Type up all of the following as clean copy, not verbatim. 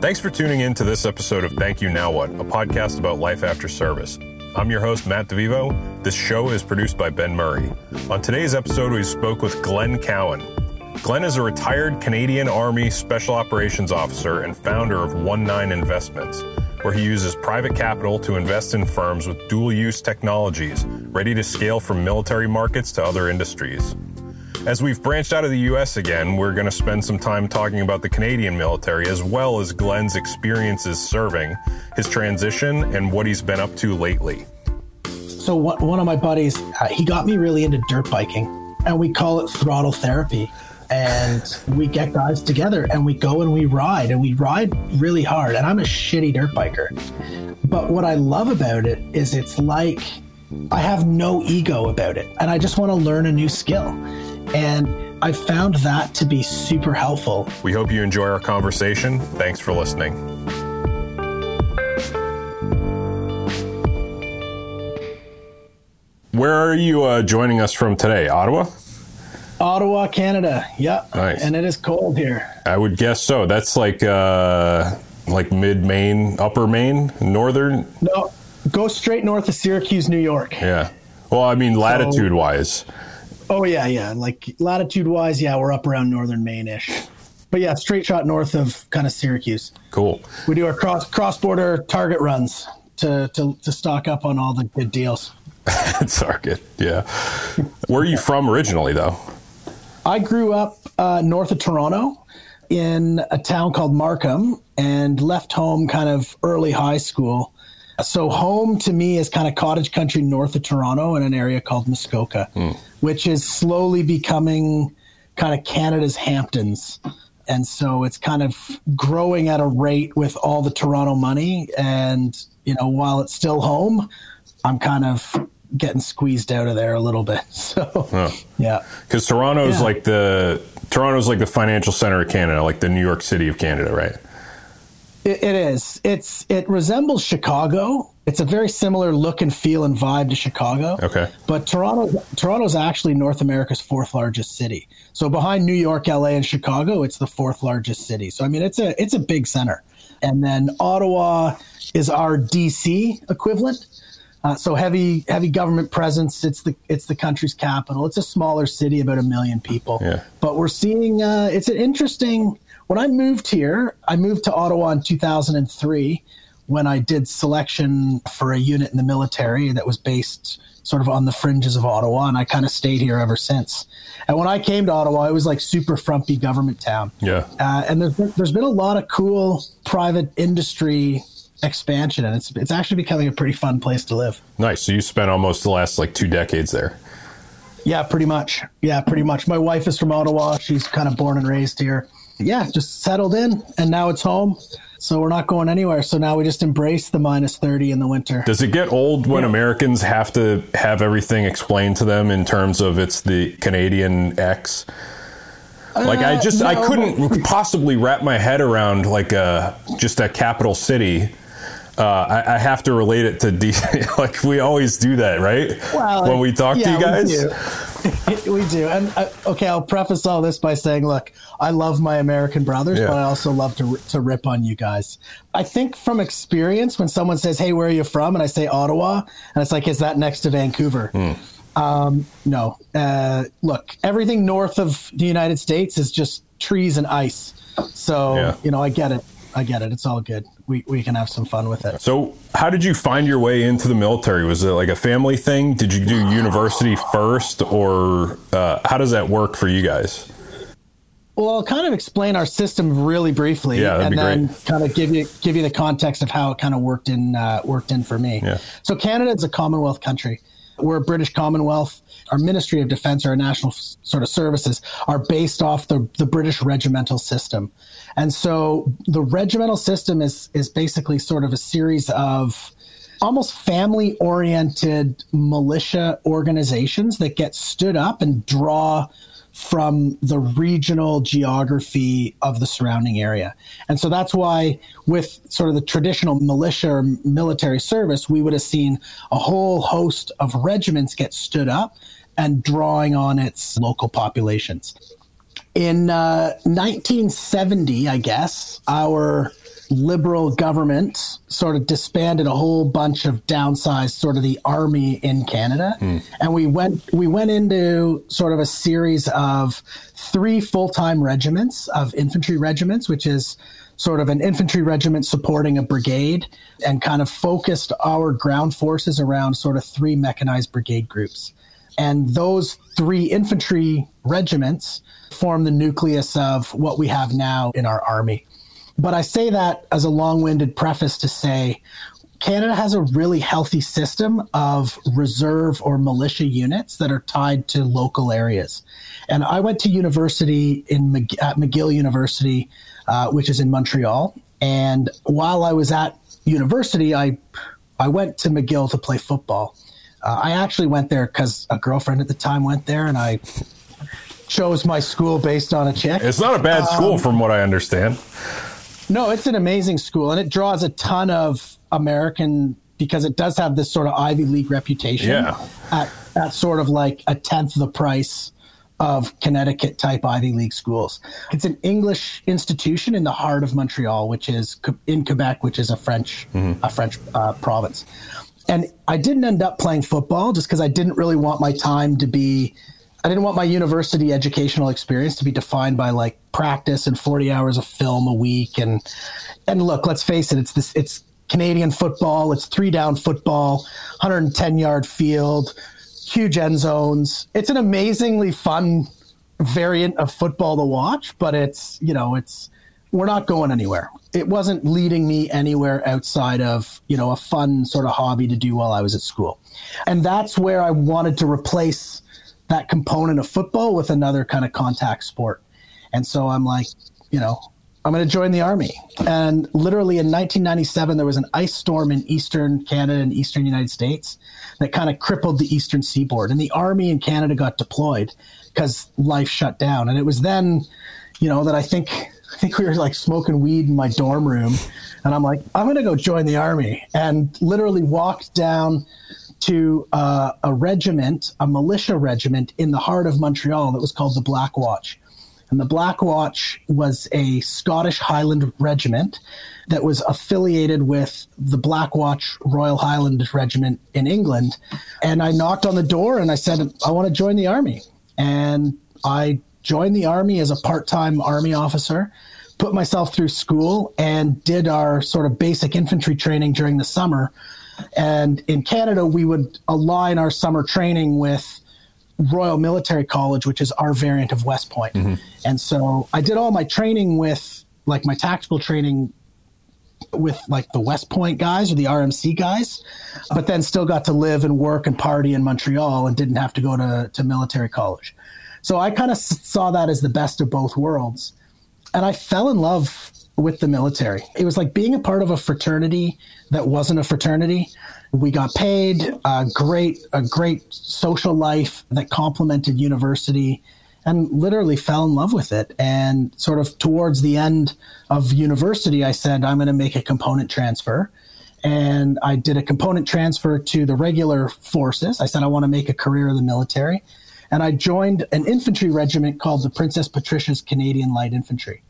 Thanks for tuning in to this episode of Thank You Now What, a podcast about life after service. I'm your host, Matt DeVivo. This show is produced by Ben Murray. On today's episode, we spoke with Glenn Cowan. Glenn is a retired Canadian Army Special Operations Officer and founder of 19 Investments, where he uses private capital to invest in firms with dual-use technologies, ready to scale from military markets to other industries. As we've branched out of the U.S. again, we're going to spend some time talking about the Canadian military, as well as Glenn's experiences serving, his transition, and what he's been up to lately. So one of my buddies, he got me really into dirt biking, and we call it throttle therapy. And we get guys together, and we go and we ride really hard. And I'm a shitty dirt biker. But what I love about it is it's like I have no ego about it, and I just want to learn a new skill. And I found that to be super helpful. We hope you enjoy our conversation. Thanks for listening. Where are you joining us from today? Ottawa, Canada. Yeah. Nice. And it is cold here. I would guess so. That's like mid-Maine, upper Maine, northern. No, go straight north of Syracuse, New York. Yeah. Well, I mean, latitude-wise. Oh, yeah. Like latitude-wise, yeah, we're up around northern Maine-ish. But yeah, straight shot north of kind of Syracuse. Cool. We do our cross-border target runs to stock up on all the good deals. Target, yeah. Where are you from originally, though? I grew up north of Toronto in a town called Markham and left home kind of early high school. So home to me is kind of cottage country north of Toronto in an area called Muskoka, which is slowly becoming kind of Canada's Hamptons. And so it's kind of growing at a rate with all the Toronto money. And, you know, while it's still home, I'm kind of getting squeezed out of there a little bit. So. Because Toronto's like the financial center of Canada, like the New York City of Canada, right? It is. It resembles Chicago. It's a very similar look and feel and vibe to Chicago. Okay. But Toronto's actually North America's fourth largest city. So behind New York, LA, and Chicago, it's the fourth largest city. So I mean, it's a big center. And then Ottawa is our DC equivalent. So heavy government presence. It's the country's capital. It's a smaller city, about 1 million people. Yeah. But we're seeing it's an interesting. When I moved here, I moved to Ottawa in 2003 when I did selection for a unit in the military that was based sort of on the fringes of Ottawa, and I kind of stayed here ever since. And when I came to Ottawa, it was like super frumpy government town. Yeah. And there's been a lot of cool private industry expansion, and it's actually becoming a pretty fun place to live. Nice. So you spent almost the last like 2 decades there. Yeah, pretty much. My wife is from Ottawa. She's kind of born and raised here. Yeah, just settled in, and now it's home. So we're not going anywhere. So now we just embrace the minus 30 in the winter. Does it get old when Americans have to have everything explained to them in terms of it's the Canadian X? Like I couldn't possibly wrap my head around like just a capital city. I have to relate it to DC. Like we always do that, right? Well, when we talk to you guys, we do. And okay, I'll preface all this by saying, look, I love my American brothers, but I also love to rip on you guys. I think from experience, when someone says, "Hey, where are you from?" and I say Ottawa, and it's like, "Is that next to Vancouver?" No. Look, everything north of the United States is just trees and ice. So you know, I get it. It's all good. We can have some fun with it. So how did you find your way into the military? Was it like a family thing? Did you do university first, or how does that work for you guys? Well, I'll kind of explain our system really briefly, and then kind of give you the context of how it kind of worked in for me. Yeah. So Canada is a Commonwealth country. We're a British Commonwealth. Our Ministry of Defense, our national sort of services are based off the British regimental system. And so the regimental system is basically sort of a series of almost family-oriented militia organizations that get stood up and draw from the regional geography of the surrounding area. And so that's why with sort of the traditional militia or military service, we would have seen a whole host of regiments get stood up and drawing on its local populations. In 1970, I guess, our liberal government sort of disbanded a whole bunch of downsized sort of the army in Canada. And we went into sort of a series of three full-time regiments of infantry regiments, which is sort of an infantry regiment supporting a brigade, and kind of focused our ground forces around sort of three mechanized brigade groups. And those three infantry regiments form the nucleus of what we have now in our army. But I say that as a long-winded preface to say Canada has a really healthy system of reserve or militia units that are tied to local areas. And I went to university at McGill University, which is in Montreal. And while I was at university, I went to McGill to play football. I actually went there because a girlfriend at the time went there, and I chose my school based on a chick. It's not a bad school from what I understand. No, it's an amazing school, and it draws a ton of American, because it does have this sort of Ivy League reputation at sort of like a tenth the price of Connecticut type Ivy League schools. It's an English institution in the heart of Montreal, which is in Quebec, which is a French province. And I didn't end up playing football just because I didn't really want my time to be, I didn't want my university educational experience to be defined by like practice and 40 hours of film a week. And look, let's face it, it's Canadian football. It's 3-down football, 110-yard field, huge end zones. It's an amazingly fun variant of football to watch, but we're not going anywhere. It wasn't leading me anywhere outside of, a fun sort of hobby to do while I was at school. And that's where I wanted to replace that component of football with another kind of contact sport. And so I'm like, I'm going to join the Army. And literally in 1997, there was an ice storm in Eastern Canada and Eastern United States that kind of crippled the Eastern seaboard. And the Army in Canada got deployed because life shut down. And it was then, that I think we were like smoking weed in my dorm room, and I'm like, I'm going to go join the Army, and literally walked down to a regiment, a militia regiment in the heart of Montreal that was called the Black Watch. And the Black Watch was a Scottish Highland regiment that was affiliated with the Black Watch Royal Highland Regiment in England. And I knocked on the door and I said, I want to join the Army. And I joined the Army as a part-time Army officer, put myself through school, and did our sort of basic infantry training during the summer. And in Canada, we would align our summer training with Royal Military College, which is our variant of West Point. Mm-hmm. And so I did all my training with, like, my tactical training with, like, the West Point guys or the RMC guys, but then still got to live and work and party in Montreal and didn't have to go to military college. So I kind of saw that as the best of both worlds. And I fell in love with the military. It was like being a part of a fraternity that wasn't a fraternity. We got paid, a great social life that complemented university, and literally fell in love with it. And sort of towards the end of university, I said, I'm going to make a component transfer. And I did a component transfer to the regular forces. I said, I want to make a career in the military. And I joined an infantry regiment called the Princess Patricia's Canadian Light Infantry.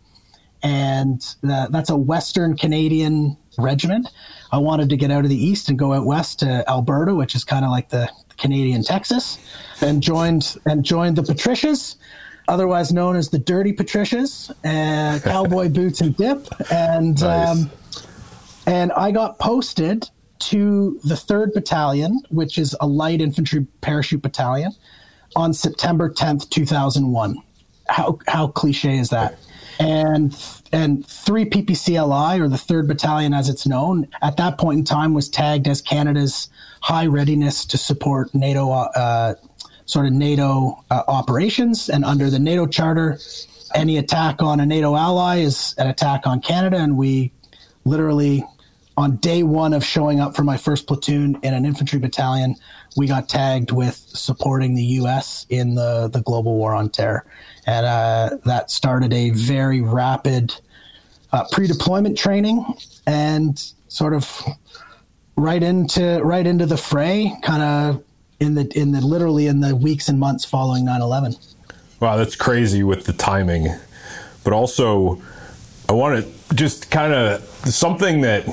And that's a Western Canadian regiment. I wanted to get out of the East and go out West to Alberta, which is kind of like the Canadian Texas, and joined the Patricias, otherwise known as the Dirty Patricias, cowboy boots and dip. And nice. And I got posted to the 3rd Battalion, which is a light infantry parachute battalion, on September 10th, 2001. How cliche is that? And 3 PPCLI, or the 3rd Battalion as it's known, at that point in time was tagged as Canada's high readiness to support NATO operations. And under the NATO Charter, any attack on a NATO ally is an attack on Canada. And we literally, on day one of showing up for my first platoon in an infantry battalion, we got tagged with supporting the U.S. in the global war on terror. And that started a very rapid pre-deployment training, and sort of right into the fray, kind of in the weeks and months following 9/11. Wow, that's crazy with the timing. But also, I want to just kind of something that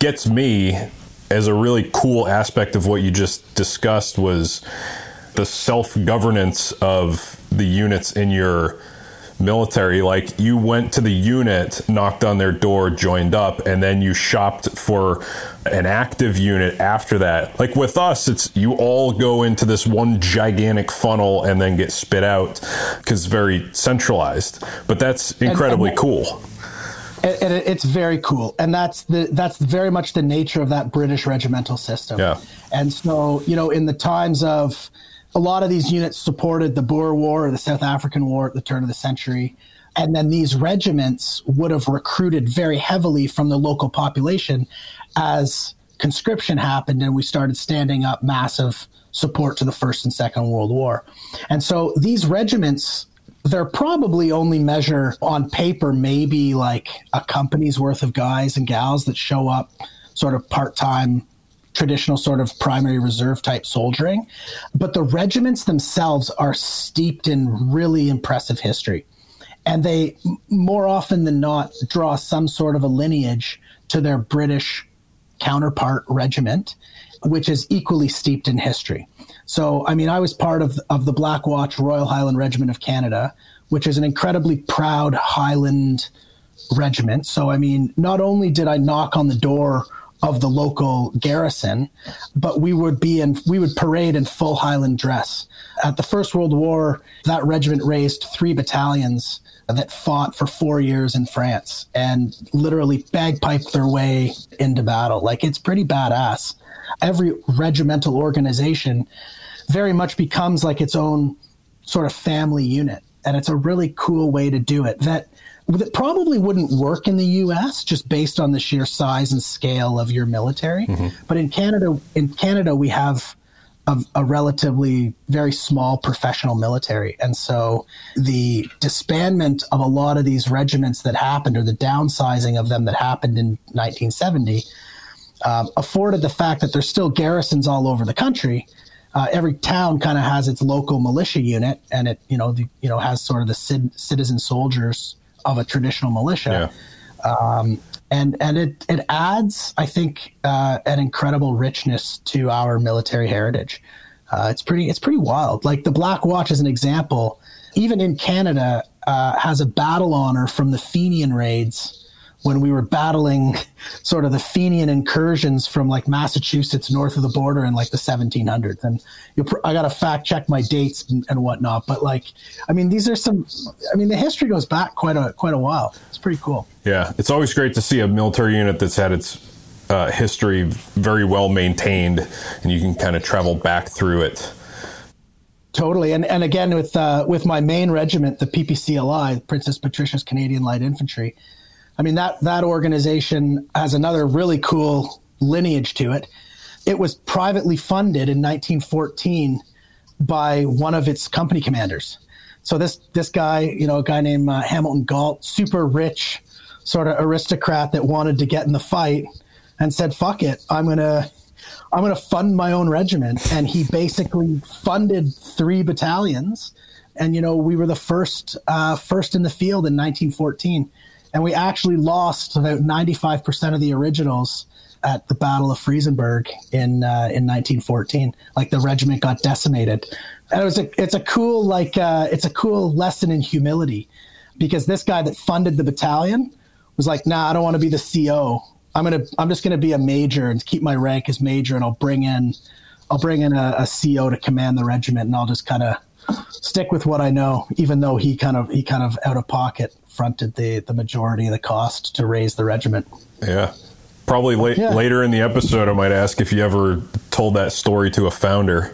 gets me as a really cool aspect of what you just discussed was the self-governance of the units in your military. Like, you went to the unit, knocked on their door, joined up, and then you shopped for an active unit after that. Like with us, it's you all go into this one gigantic funnel and then get spit out because it's very centralized. But that's incredibly cool. And it's very cool. And that's very much the nature of that British regimental system. Yeah. And so, you know, in the times of a lot of these units supported the Boer War or the South African War at the turn of the century. And then these regiments would have recruited very heavily from the local population as conscription happened and we started standing up massive support to the First and Second World War. And so these regiments, they're probably only measure on paper maybe like a company's worth of guys and gals that show up sort of part-time, traditional sort of primary reserve type soldiering, but the regiments themselves are steeped in really impressive history. And they more often than not draw some sort of a lineage to their British counterpart regiment, which is equally steeped in history. So, I mean, I was part of the Black Watch Royal Highland Regiment of Canada, which is an incredibly proud Highland regiment. So, I mean, not only did I knock on the door of the local garrison, but we would parade in full Highland dress. At the First World War, that regiment raised 3 battalions that fought for 4 years in France and literally bagpiped their way into battle. Like, it's pretty badass. Every regimental organization very much becomes like its own sort of family unit. And it's a really cool way to do it that probably wouldn't work in the U.S. just based on the sheer size and scale of your military. Mm-hmm. But in Canada, we have a relatively very small professional military. And so the disbandment of a lot of these regiments that happened, or the downsizing of them that happened in 1970, afforded the fact that there's still garrisons all over the country. Every town kind of has its local militia unit, and it has sort of the citizen soldiers of a traditional militia. Yeah. And it adds, I think, an incredible richness to our military heritage. It's pretty wild. Like the Black Watch is an example, even in Canada, has a battle honor from the Fenian raids when we were battling sort of the Fenian incursions from like Massachusetts north of the border in like the 1700s. And I got to fact check my dates and whatnot. But like, I mean, these are some, I mean, the history goes back quite a while. It's pretty cool. Yeah. It's always great to see a military unit that's had its history very well maintained, and you can kind of travel back through it. Totally. And again, with my main regiment, the PPCLI, Princess Patricia's Canadian Light Infantry, I mean, that organization has another really cool lineage to it. It was privately funded in 1914 by one of its company commanders. So this guy, you know, a guy named Hamilton Galt, super rich sort of aristocrat that wanted to get in the fight and said, fuck it, I'm going to fund my own regiment. And he basically funded 3 battalions. And, you know, we were the first in the field in 1914. And we actually lost about 95% of the originals at the Battle of Friesenberg in 1914. Like the regiment got decimated, and it's a cool lesson in humility, because this guy that funded the battalion was like, nah, I don't want to be the CO. I'm just gonna be a major and keep my rank as major, and I'll bring in a CO to command the regiment, and I'll just kind of stick with what I know, even though he kind of out of pocket fronted the majority of the cost to raise the regiment. Yeah. Probably later in the episode, I might ask if you ever told that story to a founder.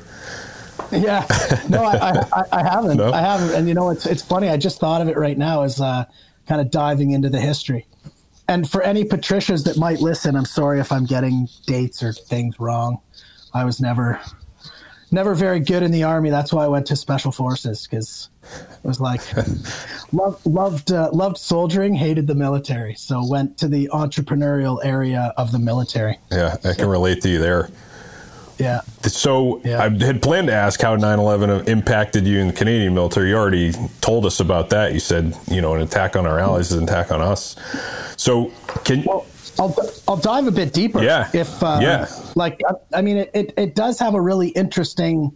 Yeah. No, I haven't. No? I haven't. And, you know, it's funny. I just thought of it right now as kind of diving into the history. And for any Patricias that might listen, I'm sorry if I'm getting dates or things wrong. I was never very good in the Army. That's why I went to Special Forces, because it was like loved soldiering, hated the military. So went to the entrepreneurial area of the military. Yeah, I can relate to you there. Yeah. So yeah. I had planned to ask how 9/11 impacted you in the Canadian military. You already told us about that. You said, you know, an attack on our allies is an attack on us. So can you... Well, I'll dive a bit deeper. Yeah. If like, I mean, it does have a really interesting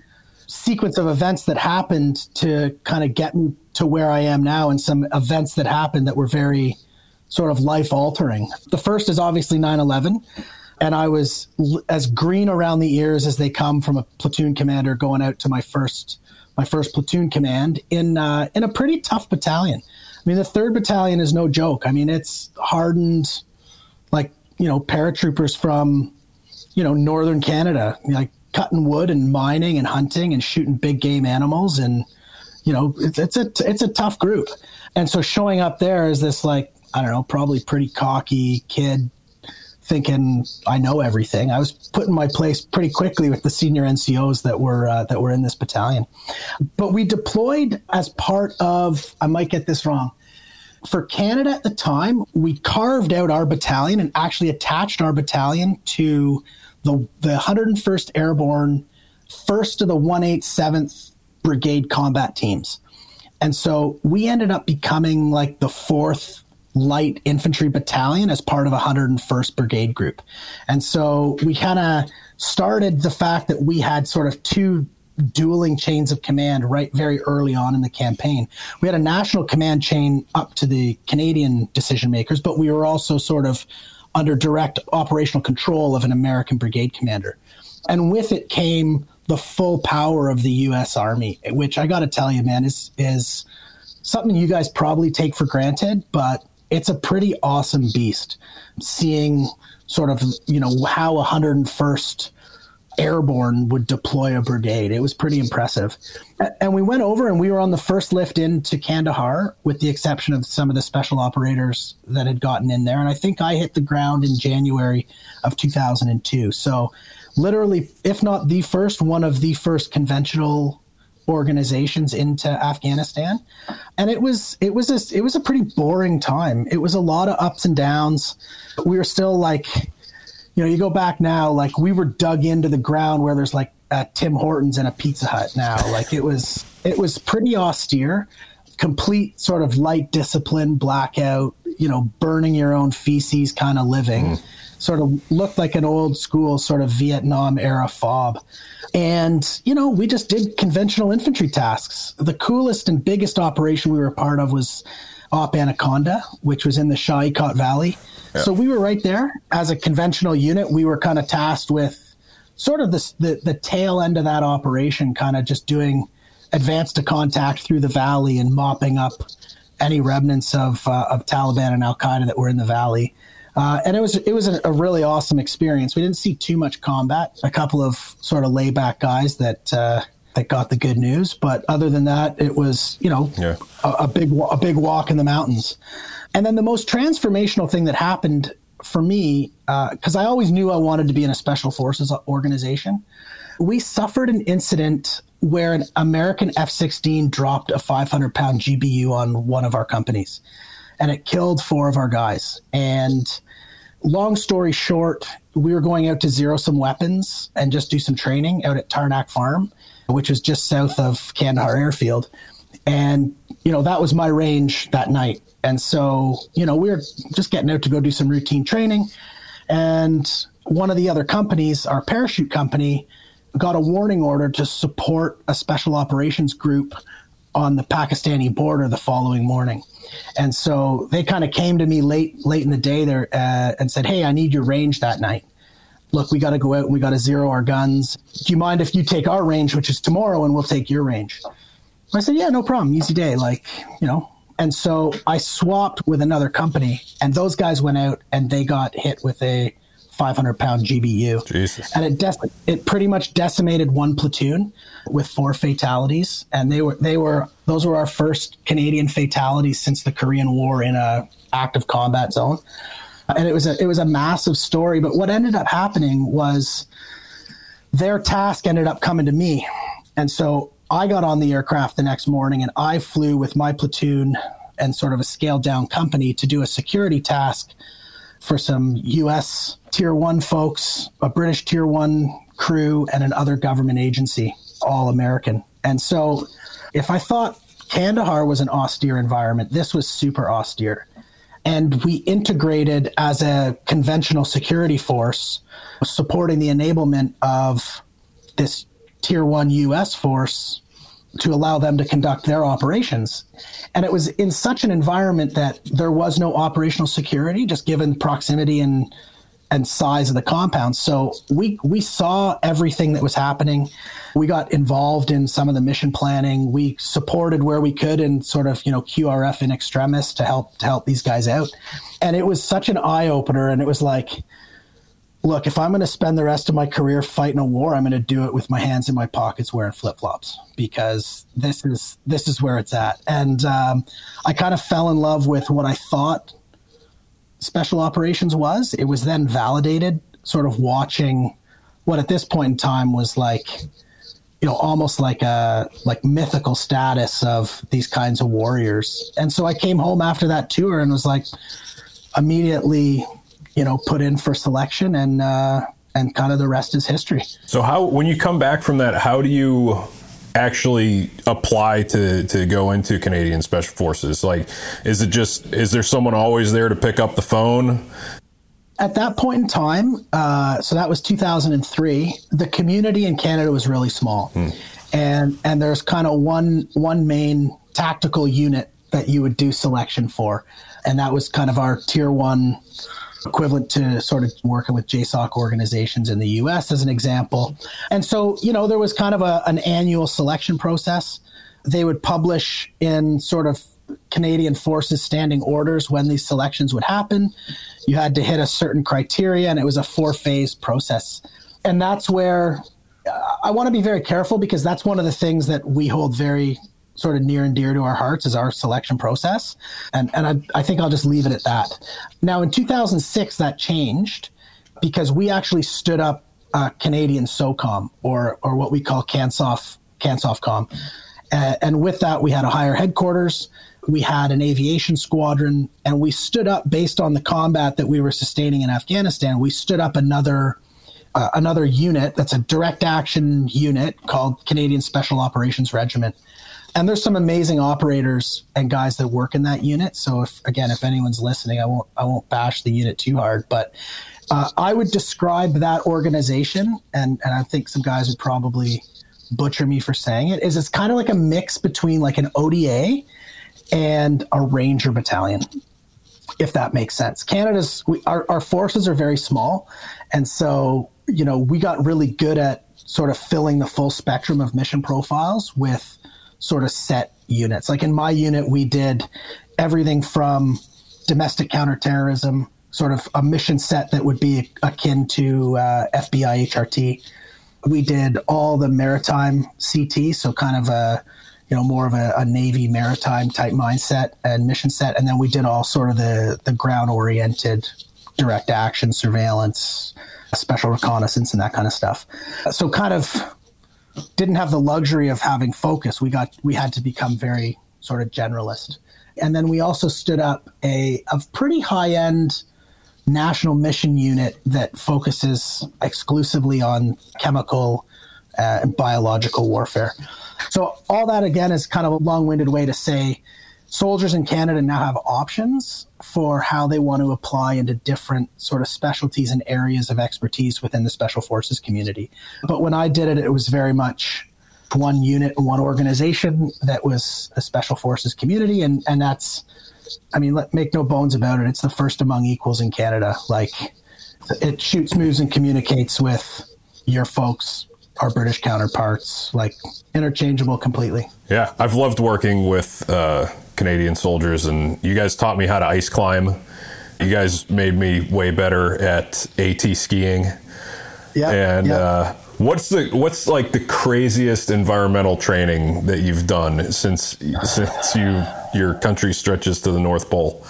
sequence of events that happened to kind of get me to where I am now, and some events that happened that were very sort of life altering. The first is obviously 9/11. And I was as green around the ears as they come from a platoon commander going out to my first platoon command in a pretty tough battalion. I mean, the 3rd Battalion is no joke. I mean, it's hardened, like, you know, paratroopers from, you know, northern Canada, like cutting wood and mining and hunting and shooting big game animals, and, you know, it's a tough group. And so showing up there is this, like, I don't know, probably pretty cocky kid thinking I know everything. I was put in my place pretty quickly with the senior NCOs that were in this battalion. But we deployed as part of, I might get this wrong, for Canada at the time, we carved out our battalion and actually attached our battalion to the 101st Airborne, 1st of the 187th Brigade Combat Teams. And so we ended up becoming like the 4th Light Infantry Battalion as part of 101st Brigade Group. And so we kind of started the fact that we had sort of two dueling chains of command right very early on in the campaign. We had a national command chain up to the Canadian decision makers, but we were also sort of under direct operational control of an American brigade commander. And with it came the full power of the U.S. Army, which I got to tell you, man, is something you guys probably take for granted, but it's a pretty awesome beast, seeing sort of, you know, how 101st Airborne would deploy a brigade. It was pretty impressive. And we went over and we were on the first lift into Kandahar, with the exception of some of the special operators that had gotten in there. And I think I hit the ground in January of 2002. So literally, if not the first, one of the first conventional organizations into Afghanistan. And it was a pretty boring time. It was a lot of ups and downs. We were still, like, you know, you go back now, like, we were dug into the ground where there's like a Tim Hortons and a Pizza Hut now. Like, it was pretty austere, complete sort of light discipline, blackout, you know, burning your own feces kind of living. Sort of looked like an old school sort of Vietnam era FOB. And, you know, we just did conventional infantry tasks. The coolest and biggest operation we were a part of was Op Anaconda, which was in the Shahi Kot Valley. Yeah. So we were right there as a conventional unit. We were kind of tasked with sort of the tail end of that operation, kind of just doing advance to contact through the valley and mopping up any remnants of Taliban and Al-Qaeda that were in the valley. And it was a really awesome experience. We didn't see too much combat, a couple of sort of layback guys that got the good news. But other than that, it was, you know, a big walk in the mountains. And then the most transformational thing that happened for me, because I always knew I wanted to be in a special forces organization, we suffered an incident where an American F-16 dropped a 500-pound GBU on one of our companies. And it killed 4 of our guys. And long story short, we were going out to zero some weapons and just do some training out at Tarnak Farm, which is just south of Kandahar Airfield. And, you know, that was my range that night. And so, you know, we were just getting out to go do some routine training. And one of the other companies, our parachute company, got a warning order to support a special operations group on the Pakistani border the following morning. And so they kind of came to me late in the day there and said, hey, I need your range that night. Look, we got to go out and we got to zero our guns. Do you mind if you take our range, which is tomorrow, and we'll take your range? I said, yeah, no problem. Easy day. Like, you know. And so I swapped with another company, and those guys went out and they got hit with a 500-pound GBU. Jesus. And it pretty much decimated one platoon with 4 fatalities, and those were our first Canadian fatalities since the Korean War in a active combat zone. And it was a massive story. But what ended up happening was their task ended up coming to me, and so I got on the aircraft the next morning and I flew with my platoon and sort of a scaled down company to do a security task for some U.S. Tier 1 folks, a British Tier 1 crew, and another government agency, all American. And so if I thought Kandahar was an austere environment, this was super austere. And we integrated as a conventional security force, supporting the enablement of this Tier 1 U.S. force to allow them to conduct their operations. And it was in such an environment that there was no operational security, just given proximity and size of the compound. So we saw everything that was happening. We got involved in some of the mission planning. We supported where we could in sort of, you know, QRF in extremis to help these guys out. And it was such an eye-opener. And it was like, look, if I'm going to spend the rest of my career fighting a war, I'm going to do it with my hands in my pockets wearing flip-flops, because this is where it's at. And I kind of fell in love with what I thought special operations was. It was then validated sort of watching what at this point in time was like, you know, almost like a mythical status of these kinds of warriors. And so I came home after that tour and was like immediately, you know, put in for selection, and kind of the rest is history. So how, when you come back from that, how do you actually apply to go into Canadian Special Forces? Like, is there someone always there to pick up the phone? At that point in time, so that was 2003, the community in Canada was really small. And there's kind of one main tactical unit that you would do selection for. And that was kind of our Tier 1 equivalent to sort of working with JSOC organizations in the U.S. as an example. And so, you know, there was kind of an annual selection process. They would publish in sort of Canadian Forces standing orders when these selections would happen. You had to hit a certain criteria, and it was a 4-phase process. And that's where I want to be very careful, because that's one of the things that we hold very sort of near and dear to our hearts is our selection process. And I think I'll just leave it at that. Now, in 2006, that changed, because we actually stood up Canadian SOCOM, or what we call CANSOFCOM. And with that, we had a higher headquarters, we had an aviation squadron, and we stood up, based on the combat that we were sustaining in Afghanistan, we stood up another unit that's a direct action unit called Canadian Special Operations Regiment. And there's some amazing operators and guys that work in that unit. So if anyone's listening, I won't bash the unit too hard, but I would describe that organization, and I think some guys would probably butcher me for saying it, is it's kind of like a mix between like an ODA and a Ranger battalion, if that makes sense. Canada's, our forces are very small. And so, you know, we got really good at sort of filling the full spectrum of mission profiles with sort of set units. Like in my unit, we did everything from domestic counterterrorism, sort of a mission set that would be akin to FBI HRT. We did all the maritime CT, so kind of a, you know, more of a Navy maritime type mindset and mission set. And then we did all sort of the ground-oriented direct action, surveillance, special reconnaissance, and that kind of stuff. So kind of didn't have the luxury of having focus. We had to become very sort of generalist. And then we also stood up a pretty high-end national mission unit that focuses exclusively on chemical and biological warfare. So all that, again, is kind of a long-winded way to say soldiers in Canada now have options for how they want to apply into different sort of specialties and areas of expertise within the Special Forces community. But when I did it, it was very much one unit, one organization that was the Special Forces community. And that's, I mean, make no bones about it, it's the first among equals in Canada. Like, it shoots, moves, and communicates with your folks, our British counterparts, like interchangeable completely. Yeah, I've loved working with Canadian soldiers, and you guys taught me how to ice climb. You guys made me way better at AT skiing. Yeah. And yep. What's like the craziest environmental training that you've done since your country stretches to the North Pole?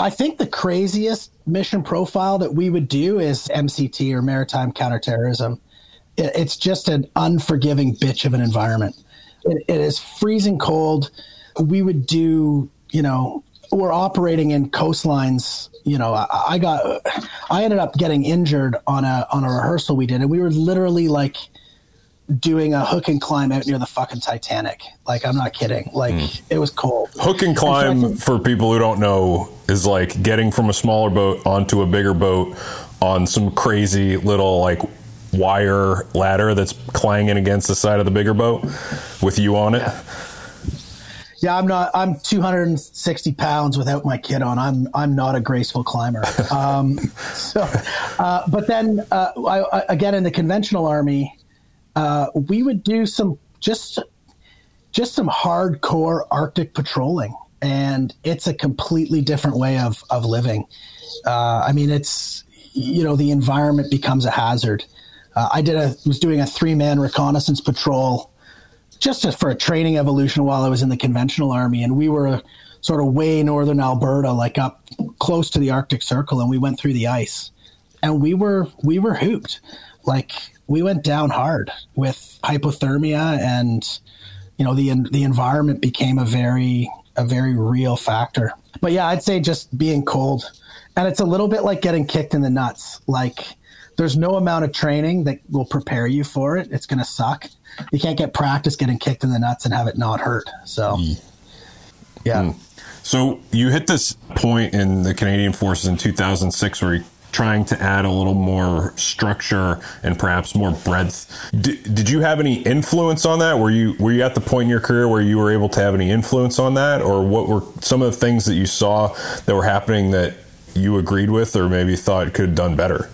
I think the craziest mission profile that we would do is MCT, or maritime counterterrorism. It's just an unforgiving bitch of an environment. It is freezing cold. We would do, you know, were operating in coastlines. You know, I ended up getting injured on a rehearsal we did, and we were literally like doing a hook and climb out near the fucking Titanic. Like, I'm not kidding. Like, It was cold. Hook and climb, for people who don't know, is like getting from a smaller boat onto a bigger boat on some crazy little like wire ladder that's clanging against the side of the bigger boat with you on it. Yeah, I'm 260 pounds without my kid on. I'm not a graceful climber. But then I again, in the conventional army, we would do some just some hardcore Arctic patrolling, and it's a completely different way of living. I mean, it's, you know, the environment becomes a hazard. I was doing a 3-man reconnaissance patrol just for a training evolution while I was in the conventional army, and we were sort of way northern Alberta, like up close to the Arctic Circle, and we went through the ice, and we were hooped. Like, we went down hard with hypothermia, and, you know, the environment became a very real factor. But yeah, I'd say just being cold, and it's a little bit like getting kicked in the nuts. Like, there's no amount of training that will prepare you for it. It's going to suck. You can't get practice getting kicked in the nuts and have it not hurt. So, yeah. So you hit this point in the Canadian Forces in 2006 where you're trying to add a little more structure and perhaps more breadth. Did you have any influence on that? Were you at the point in your career where you were able to have any influence on that? Or what were some of the things that you saw that were happening that you agreed with or maybe thought could have done better?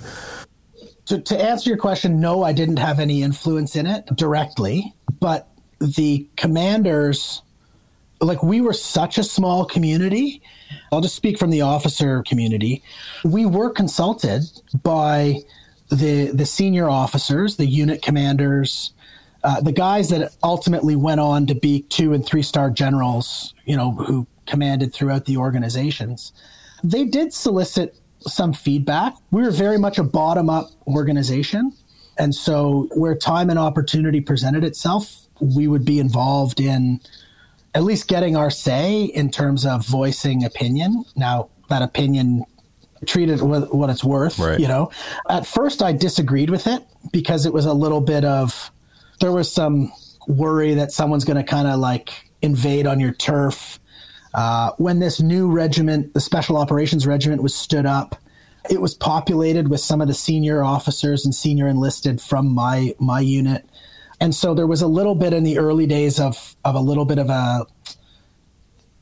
To answer your question, no, I didn't have any influence in it directly, but the commanders, like, we were such a small community. I'll just speak from the officer community. We were consulted by the senior officers, the unit commanders, the guys that ultimately went on to be 2- and 3-star generals, you know, who commanded throughout the organizations. They did solicit some feedback. We were very much a bottom-up organization. And so where time and opportunity presented itself, we would be involved in at least getting our say in terms of voicing opinion. Now, that opinion, treat it with what it's worth, right. You know. At first, I disagreed with it because it was a little bit of, there was some worry that someone's going to kind of like invade on your turf. When this new regiment, the Special Operations Regiment, was stood up, it was populated with some of the senior officers and senior enlisted from my unit. And so there was a little bit in the early days of a little bit of a,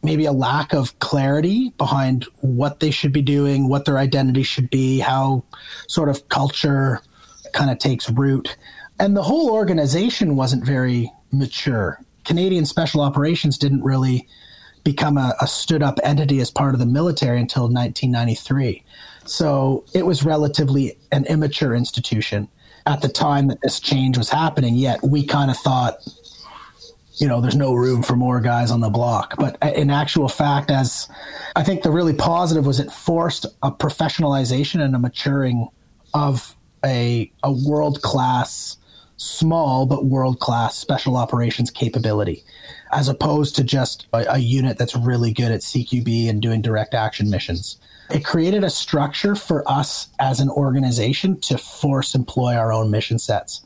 maybe a lack of clarity behind what they should be doing, what their identity should be, how sort of culture kind of takes root. And the whole organization wasn't very mature. Canadian Special Operations didn't really become a stood-up entity as part of the military until 1993. So it was relatively an immature institution at the time that this change was happening, yet we kind of thought, you know, there's no room for more guys on the block. But in actual fact, as I think the really positive was, it forced a professionalization and a maturing of a world-class, small but world-class special operations capability, as opposed to just a unit that's really good at CQB and doing direct action missions. It created a structure for us as an organization to force employ our own mission sets,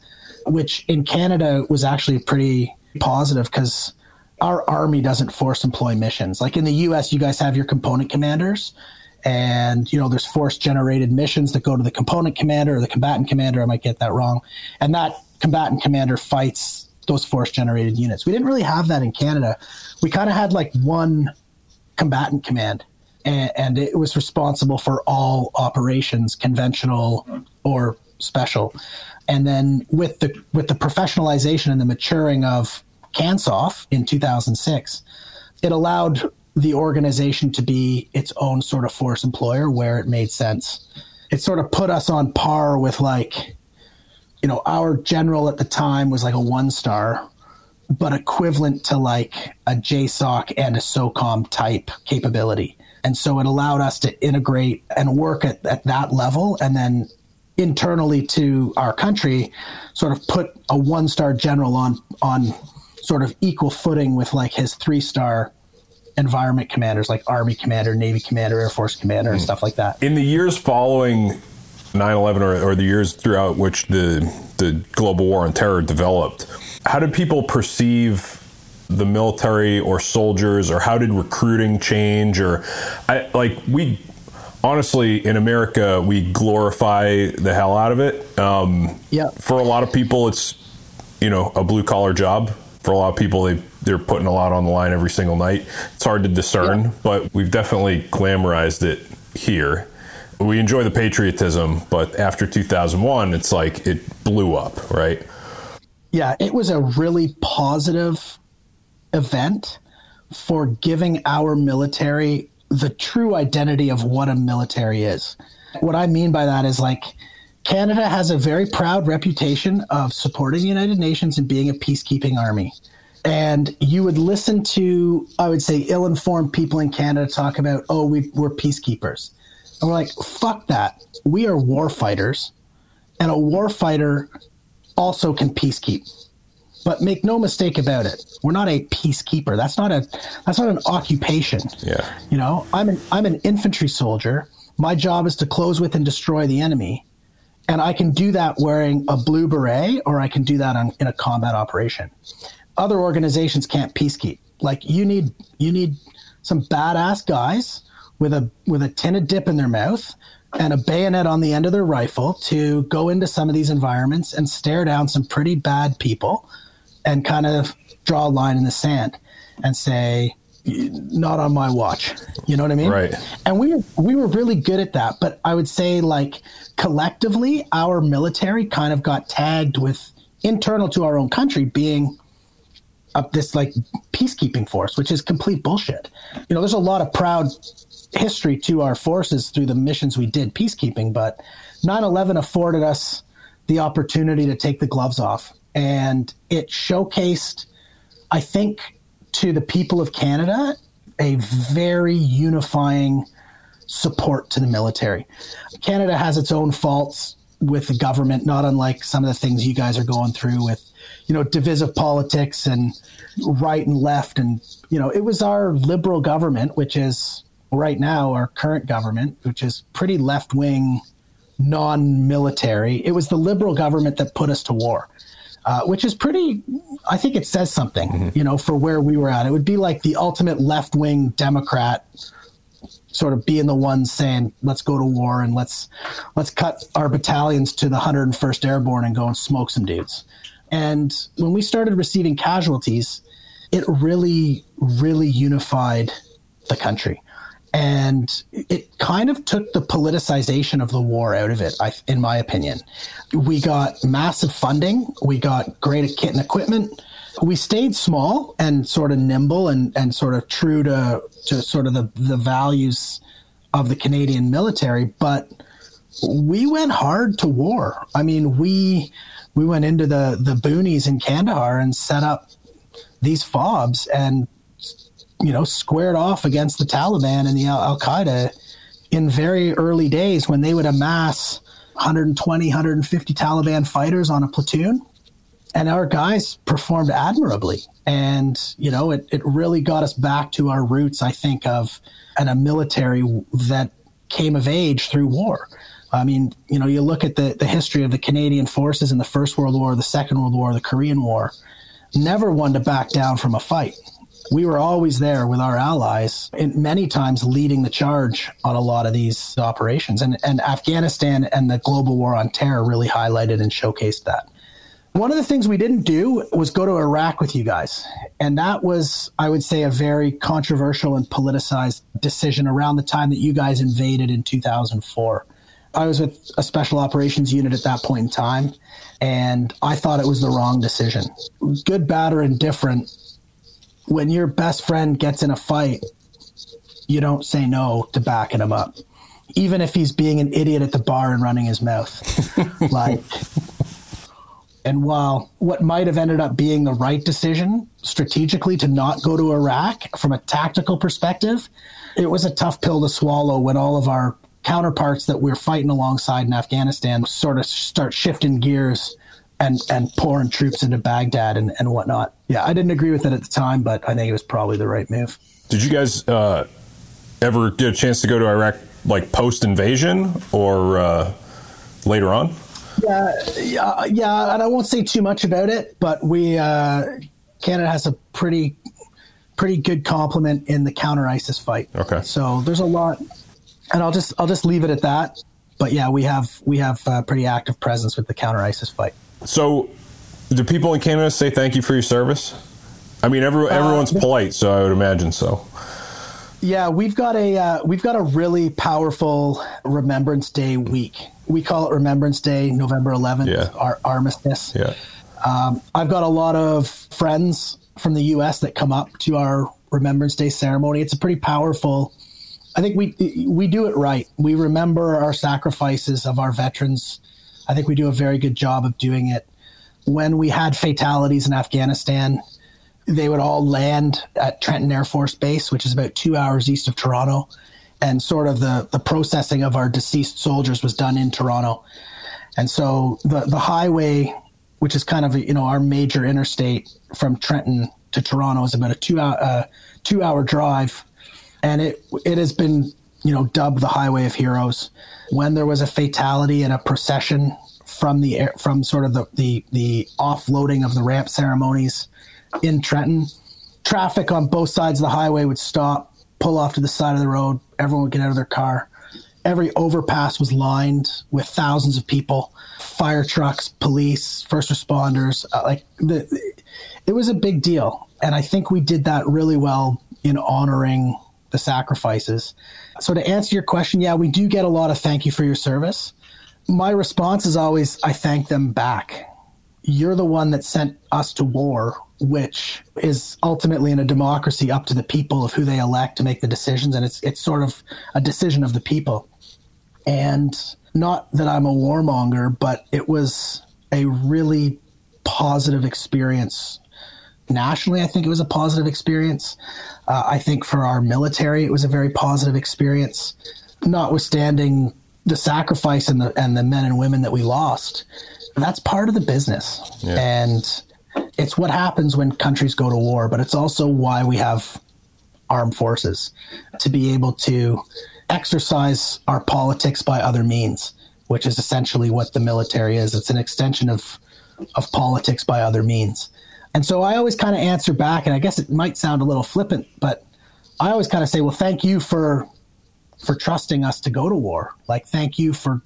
which in Canada was actually pretty positive because our army doesn't force employ missions. Like in the US, you guys have your component commanders, and, you know, there's force-generated missions that go to the component commander or the combatant commander. I might get that wrong. And that combatant commander fights those force-generated units. We didn't really have that in Canada. We kind of had like one combatant command, and it was responsible for all operations, conventional or special. And then with the professionalization and the maturing of CANSOF in 2006, it allowed the organization to be its own sort of force employer where it made sense. It sort of put us on par with, like, you know, our general at the time was like a 1-star, but equivalent to like a JSOC and a SOCOM type capability. And so it allowed us to integrate and work at that level, and then internally to our country, sort of put a 1-star general on sort of equal footing with like his 3-star environment commanders, like Army commander, Navy commander, Air Force commander, and stuff like that. In the years following 9/11 or the years throughout which the global war on terror developed, how did people perceive the military or soldiers, or how did recruiting change? Or we honestly in America, we glorify the hell out of it. For a lot of people, it's, a blue collar job. For a lot of people, they're putting a lot on the line every single night. It's hard to discern, but we've definitely glamorized it here. We enjoy the patriotism, but after 2001, it's like it blew up, right? Yeah, it was a really positive event for giving our military the true identity of what a military is. What I mean by that is Canada has a very proud reputation of supporting the United Nations and being a peacekeeping army. And you would listen to, I would say, ill-informed people in Canada talk about, we're peacekeepers. And we're like, fuck that. We are war fighters. And a war fighter also can peacekeep. But make no mistake about it, we're not a peacekeeper. That's not an occupation. Yeah. I'm an infantry soldier. My job is to close with and destroy the enemy. And I can do that wearing a blue beret, or I can do that in a combat operation. Other organizations can't peacekeep. You need some badass guys with a tin of dip in their mouth and a bayonet on the end of their rifle to go into some of these environments and stare down some pretty bad people and kind of draw a line in the sand and say, not on my watch. You know what I mean? Right. And we were really good at that. But I would say collectively, our military kind of got tagged with, internal to our own country, being up this peacekeeping force, which is complete bullshit. There's a lot of proud history to our forces through the missions we did peacekeeping, but 9/11 afforded us the opportunity to take the gloves off. And it showcased, I think, to the people of Canada, a very unifying support to the military. Canada has its own faults with the government, not unlike some of the things you guys are going through with, divisive politics and right and left. And, it was our Liberal government, which is right now our current government, which is pretty left-wing, non-military. It was the Liberal government that put us to war. Which is pretty, I think it says something, for where we were at. It would be like the ultimate left-wing Democrat sort of being the one saying, let's go to war and let's cut our battalions to the 101st Airborne and go and smoke some dudes. And when we started receiving casualties, it really, really unified the country. And it kind of took the politicization of the war out of it, in my opinion. We got massive funding. We got great kit and equipment. We stayed small and sort of nimble and sort of true to sort of the values of the Canadian military. But we went hard to war. I mean, we went into the boonies in Kandahar and set up these FOBs and squared off against the Taliban and the Al-Qaeda in very early days when they would amass 120, 150 Taliban fighters on a platoon. And our guys performed admirably. And, it really got us back to our roots, I think, of a military that came of age through war. I mean, you look at the history of the Canadian forces in the First World War, the Second World War, the Korean War, never one to back down from a fight. We were always there with our allies, and many times leading the charge on a lot of these operations. And Afghanistan and the global war on terror really highlighted and showcased that. One of the things we didn't do was go to Iraq with you guys. And that was, I would say, a very controversial and politicized decision around the time that you guys invaded in 2004. I was with a special operations unit at that point in time, and I thought it was the wrong decision. Good, bad, or indifferent, when your best friend gets in a fight, you don't say no to backing him up, even if he's being an idiot at the bar and running his mouth. And while what might have ended up being the right decision strategically to not go to Iraq from a tactical perspective, it was a tough pill to swallow when all of our counterparts that we're fighting alongside in Afghanistan sort of start shifting gears and pouring troops into Baghdad and whatnot. Yeah, I didn't agree with it at the time, but I think it was probably the right move. Did you guys ever get a chance to go to Iraq, like post-invasion or later on? Yeah, and I won't say too much about it, but we Canada has a pretty good complement in the counter ISIS fight. Okay. So there's a lot, and I'll just leave it at that. But yeah, we have a pretty active presence with the counter ISIS fight. So, do people in Canada say thank you for your service? I mean, everyone's polite, so I would imagine so. Yeah, we've got a really powerful Remembrance Day week. We call it Remembrance Day, November 11th, our armistice. Yeah. I've got a lot of friends from the U.S. that come up to our Remembrance Day ceremony. It's a pretty powerful. I think we do it right. We remember our sacrifices of our veterans. I think we do a very good job of doing it. When we had fatalities in Afghanistan, they would all land at Trenton Air Force Base, which is about 2 hours east of Toronto. And sort of the processing of our deceased soldiers was done in Toronto. And so the highway, which is kind of, our major interstate from Trenton to Toronto, is about a two-hour drive. And it has been, dubbed the Highway of Heroes. When there was a fatality in a procession from the air, from sort of the offloading of the ramp ceremonies in Trenton, traffic on both sides of the highway would stop, pull off to the side of the road. Everyone would get out of their car. Every overpass was lined with thousands of people, fire trucks, police, first responders. It was a big deal. And I think we did that really well in honoring the sacrifices. So to answer your question, yeah, we do get a lot of thank you for your service. My response is always, I thank them back. You're the one that sent us to war, which is ultimately in a democracy up to the people of who they elect to make the decisions. And it's sort of a decision of the people. And not that I'm a warmonger, but it was a really positive experience. Nationally, I think it was a positive experience. I think for our military, it was a very positive experience, notwithstanding the sacrifice and the men and women that we lost. That's part of the business. Yeah. And it's what happens when countries go to war, but it's also why we have armed forces, to be able to exercise our politics by other means, which is essentially what the military is. It's an extension of politics by other means. And so I always kind of answer back, and I guess it might sound a little flippant, but I always kind of say, well, thank you for trusting us to go to war. Like, thank you for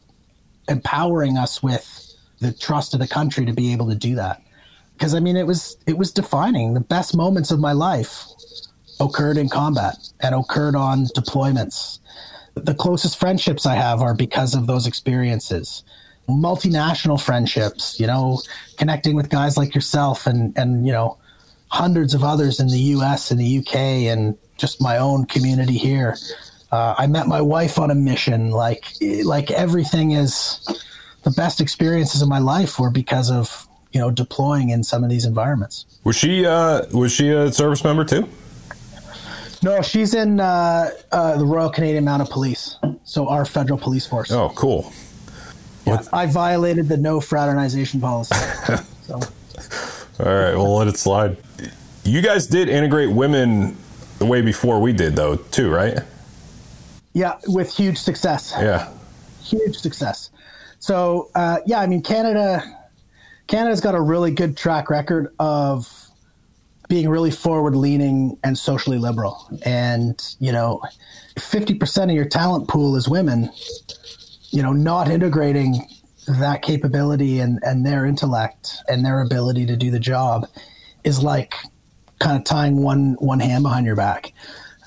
empowering us with the trust of the country to be able to do that. Because, it was defining. The best moments of my life occurred in combat and occurred on deployments. The closest friendships I have are because of those experiences. Multinational friendships, connecting with guys like yourself and hundreds of others in the US and the UK and just my own community here. I met my wife on a mission. Like everything is, the best experiences of my life were because of, deploying in some of these environments. Was she a service member too? No, she's in the Royal Canadian Mounted Police. So our federal police force. Oh, cool. Yeah, I violated the no fraternization policy. So. All right, we'll let it slide. You guys did integrate women the way before we did, though, too, right? Yeah, with huge success. Yeah. Huge success. So, Canada's got a really good track record of being really forward-leaning and socially liberal. And, 50% of your talent pool is women. Not integrating that capability and their intellect and their ability to do the job is like kind of tying one hand behind your back.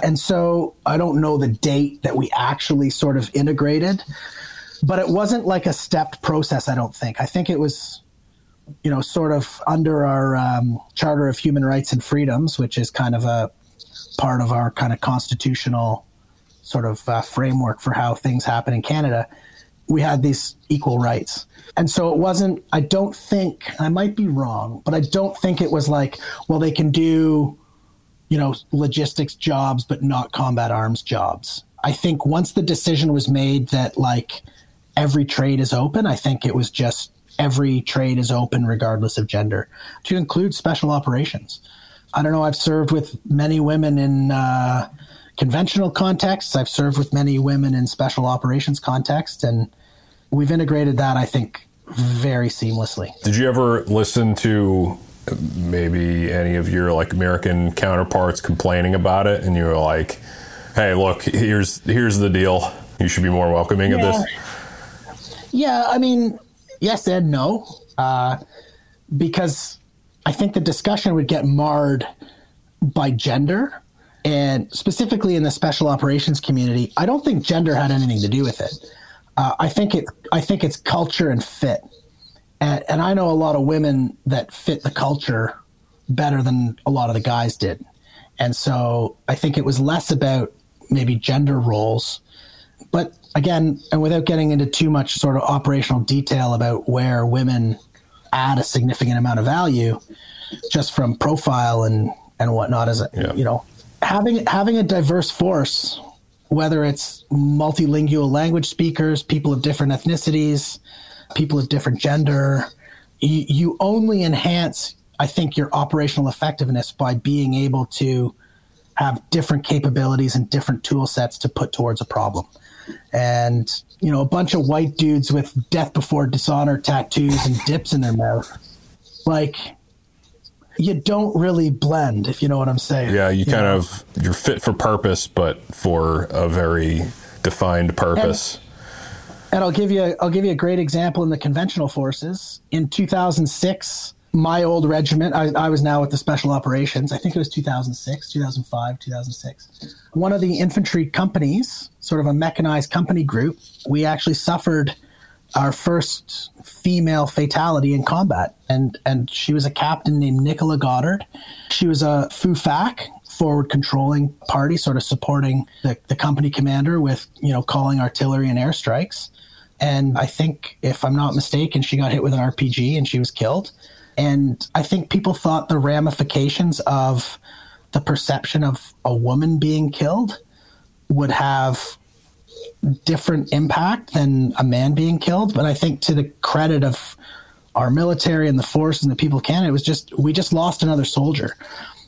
And so I don't know the date that we actually sort of integrated, but it wasn't like a stepped process, I don't think. I think it was, sort of under our Charter of Human Rights and Freedoms, which is kind of a part of our kind of constitutional sort of framework for how things happen in Canada. We had these equal rights. And so it wasn't, I don't think, I might be wrong, but I don't think it was like, well, they can do, logistics jobs, but not combat arms jobs. I think once the decision was made that like every trade is open, I think it was just every trade is open regardless of gender, to include special operations. I don't know, I've served with many women in conventional contexts. I've served with many women in special operations context, and we've integrated that, I think, very seamlessly. Did you ever listen to maybe any of your like American counterparts complaining about it, and you were like, hey, look, here's the deal. You should be more welcoming of this. Yeah, I mean, yes and no, because I think the discussion would get marred by gender, and specifically in the special operations community, I don't think gender had anything to do with it. I think it's culture and fit. And I know a lot of women that fit the culture better than a lot of the guys did. And so I think it was less about maybe gender roles. But again, and without getting into too much sort of operational detail about where women add a significant amount of value just from profile and whatnot, as you know, having a diverse force, whether it's multilingual language speakers, people of different ethnicities, people of different gender, you only enhance, I think, your operational effectiveness by being able to have different capabilities and different tool sets to put towards a problem. And, you know, a bunch of white dudes with death before dishonor tattoos and dips in their mouth, like, you don't really blend, if you know what I'm saying. Yeah, you kind of, you're fit for purpose, but for a very defined purpose. And I'll give you a great example in the conventional forces. In 2006, my old regiment, I was now with the Special Operations. I think it was 2006. One of the infantry companies, sort of a mechanized company group, we actually suffered our first female fatality in combat. And she was a captain named Nicola Goddard. She was a FUFAC, forward controlling party, sort of supporting the company commander with, you know, calling artillery and airstrikes. And I think, if I'm not mistaken, she got hit with an RPG and she was killed. And I think people thought the ramifications of the perception of a woman being killed would have different impact than a man being killed. But I think, to the credit of our military and the force and the people of Canada, it was just, we just lost another soldier.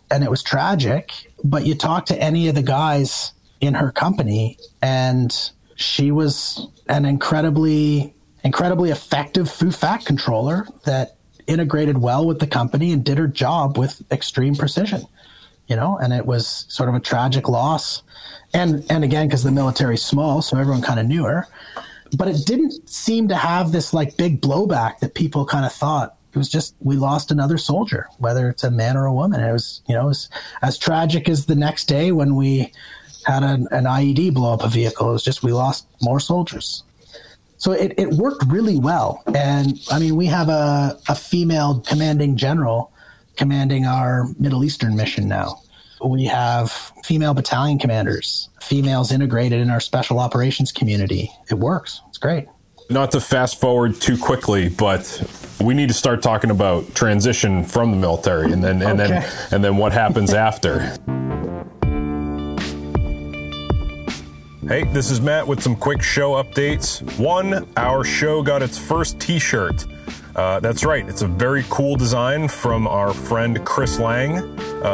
And it was tragic. But you talk to any of the guys in her company, and she was an incredibly effective FUFAC controller that integrated well with the company and did her job with extreme precision, you know. And it was sort of a tragic loss. And again, because the military's small, so everyone kind of knew her, but it didn't seem to have this like big blowback that people kind of thought. It was just, we lost another soldier, whether it's a man or a woman. And it was, you know, it was as tragic as the next day when we had an IED blow up a vehicle. It was just, we lost more soldiers. So it worked really well. And I mean, we have a female commanding general commanding our Middle Eastern mission now. We have female battalion commanders, females integrated in our special operations community. It works. It's great. Not to fast forward too quickly, but we need to start talking about transition from the military and then what happens after. Hey, this is Matt with some quick show updates. One, our show got its first t-shirt. That's right, it's a very cool design from our friend Chris Lang,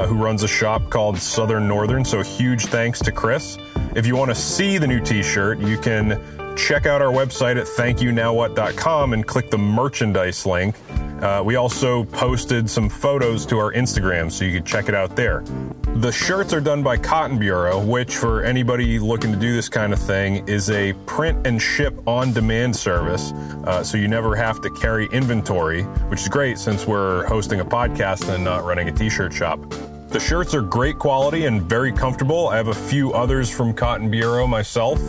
who runs a shop called Southern Northern, so huge thanks to Chris. If you want to see the new t-shirt, you can check out our website at thankyounowwhat.com and click the merchandise link. We also posted some photos to our Instagram, so you can check it out there. The shirts are done by Cotton Bureau, which, for anybody looking to do this kind of thing, is a print and ship on-demand service, so you never have to carry inventory, which is great since we're hosting a podcast and not running a t-shirt shop. The shirts are great quality and very comfortable. I have a few others from Cotton Bureau myself.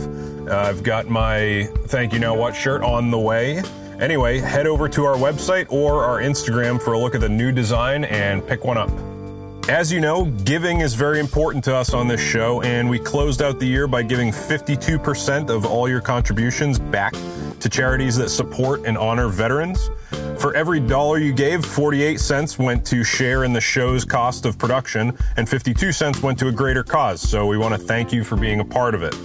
I've got my Thank You Now What shirt on the way. Anyway, head over to our website or our Instagram for a look at the new design and pick one up. As you know, giving is very important to us on this show, and we closed out the year by giving 52% of all your contributions back to charities that support and honor veterans. For every dollar you gave, 48 cents went to share in the show's cost of production, and 52 cents went to a greater cause, so we want to thank you for being a part of it.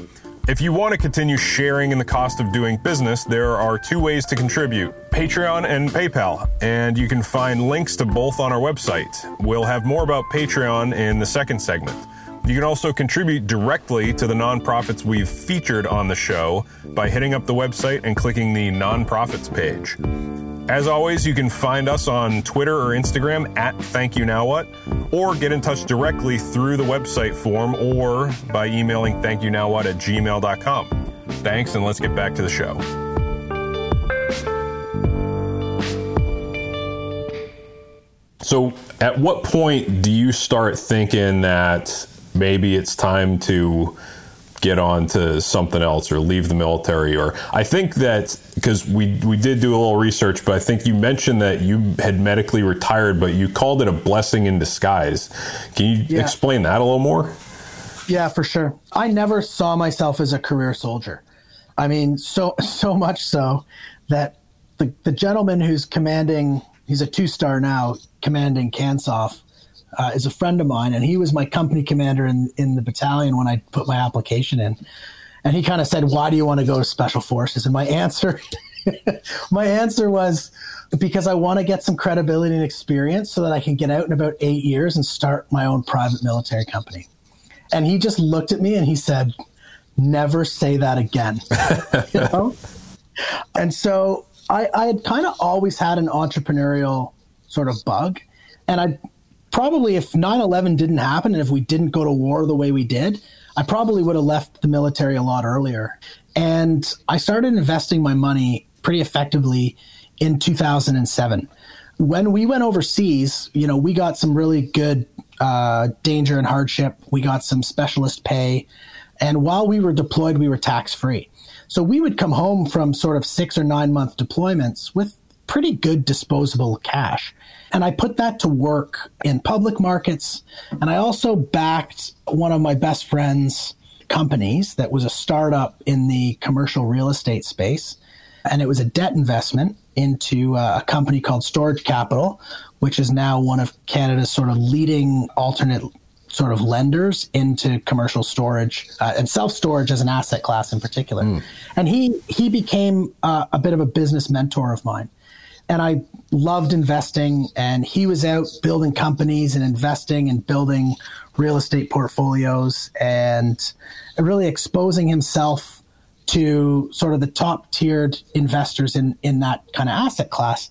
If you want to continue sharing in the cost of doing business, there are two ways to contribute, Patreon and PayPal, and you can find links to both on our website. We'll have more about Patreon in the second segment. You can also contribute directly to the nonprofits we've featured on the show by hitting up the website and clicking the nonprofits page. As always, you can find us on Twitter or Instagram at ThankYouNowWhat, or get in touch directly through the website form or by emailing thankyouNowWhat@gmail.com. Thanks, and let's get back to the show. So at what point do you start thinking that maybe it's time to get on to something else or leave the military? Or I think that, because we did do a little research, but I think you mentioned that you had medically retired, but you called it a blessing in disguise. Can you explain that a little more? Yeah, for sure. I never saw myself as a career soldier. I mean, so much so that the gentleman who's commanding, he's a two-star now, commanding CANSOF, is a friend of mine, and he was my company commander in the battalion when I put my application in. And he kind of said, why do you want to go to Special Forces? And my answer was, because I want to get some credibility and experience so that I can get out in about 8 years and start my own private military company. And he just looked at me and he said, never say that again. You know? And so I had kind of always had an entrepreneurial sort of bug. And I probably, if 9/11 didn't happen and if we didn't go to war the way we did, I probably would have left the military a lot earlier. And I started investing my money pretty effectively in 2007. When we went overseas, you know, we got some really good danger and hardship. We got some specialist pay. And while we were deployed, we were tax-free. So we would come home from sort of 6 or 9 month deployments with pretty good disposable cash. And I put that to work in public markets. And I also backed one of my best friend's companies that was a startup in the commercial real estate space. And it was a debt investment into a company called Storage Capital, which is now one of Canada's sort of leading alternate sort of lenders into commercial storage and self-storage as an asset class in particular. And he became a bit of a business mentor of mine. And I loved investing, and he was out building companies and investing and building real estate portfolios and really exposing himself to sort of the top-tiered investors in that kind of asset class.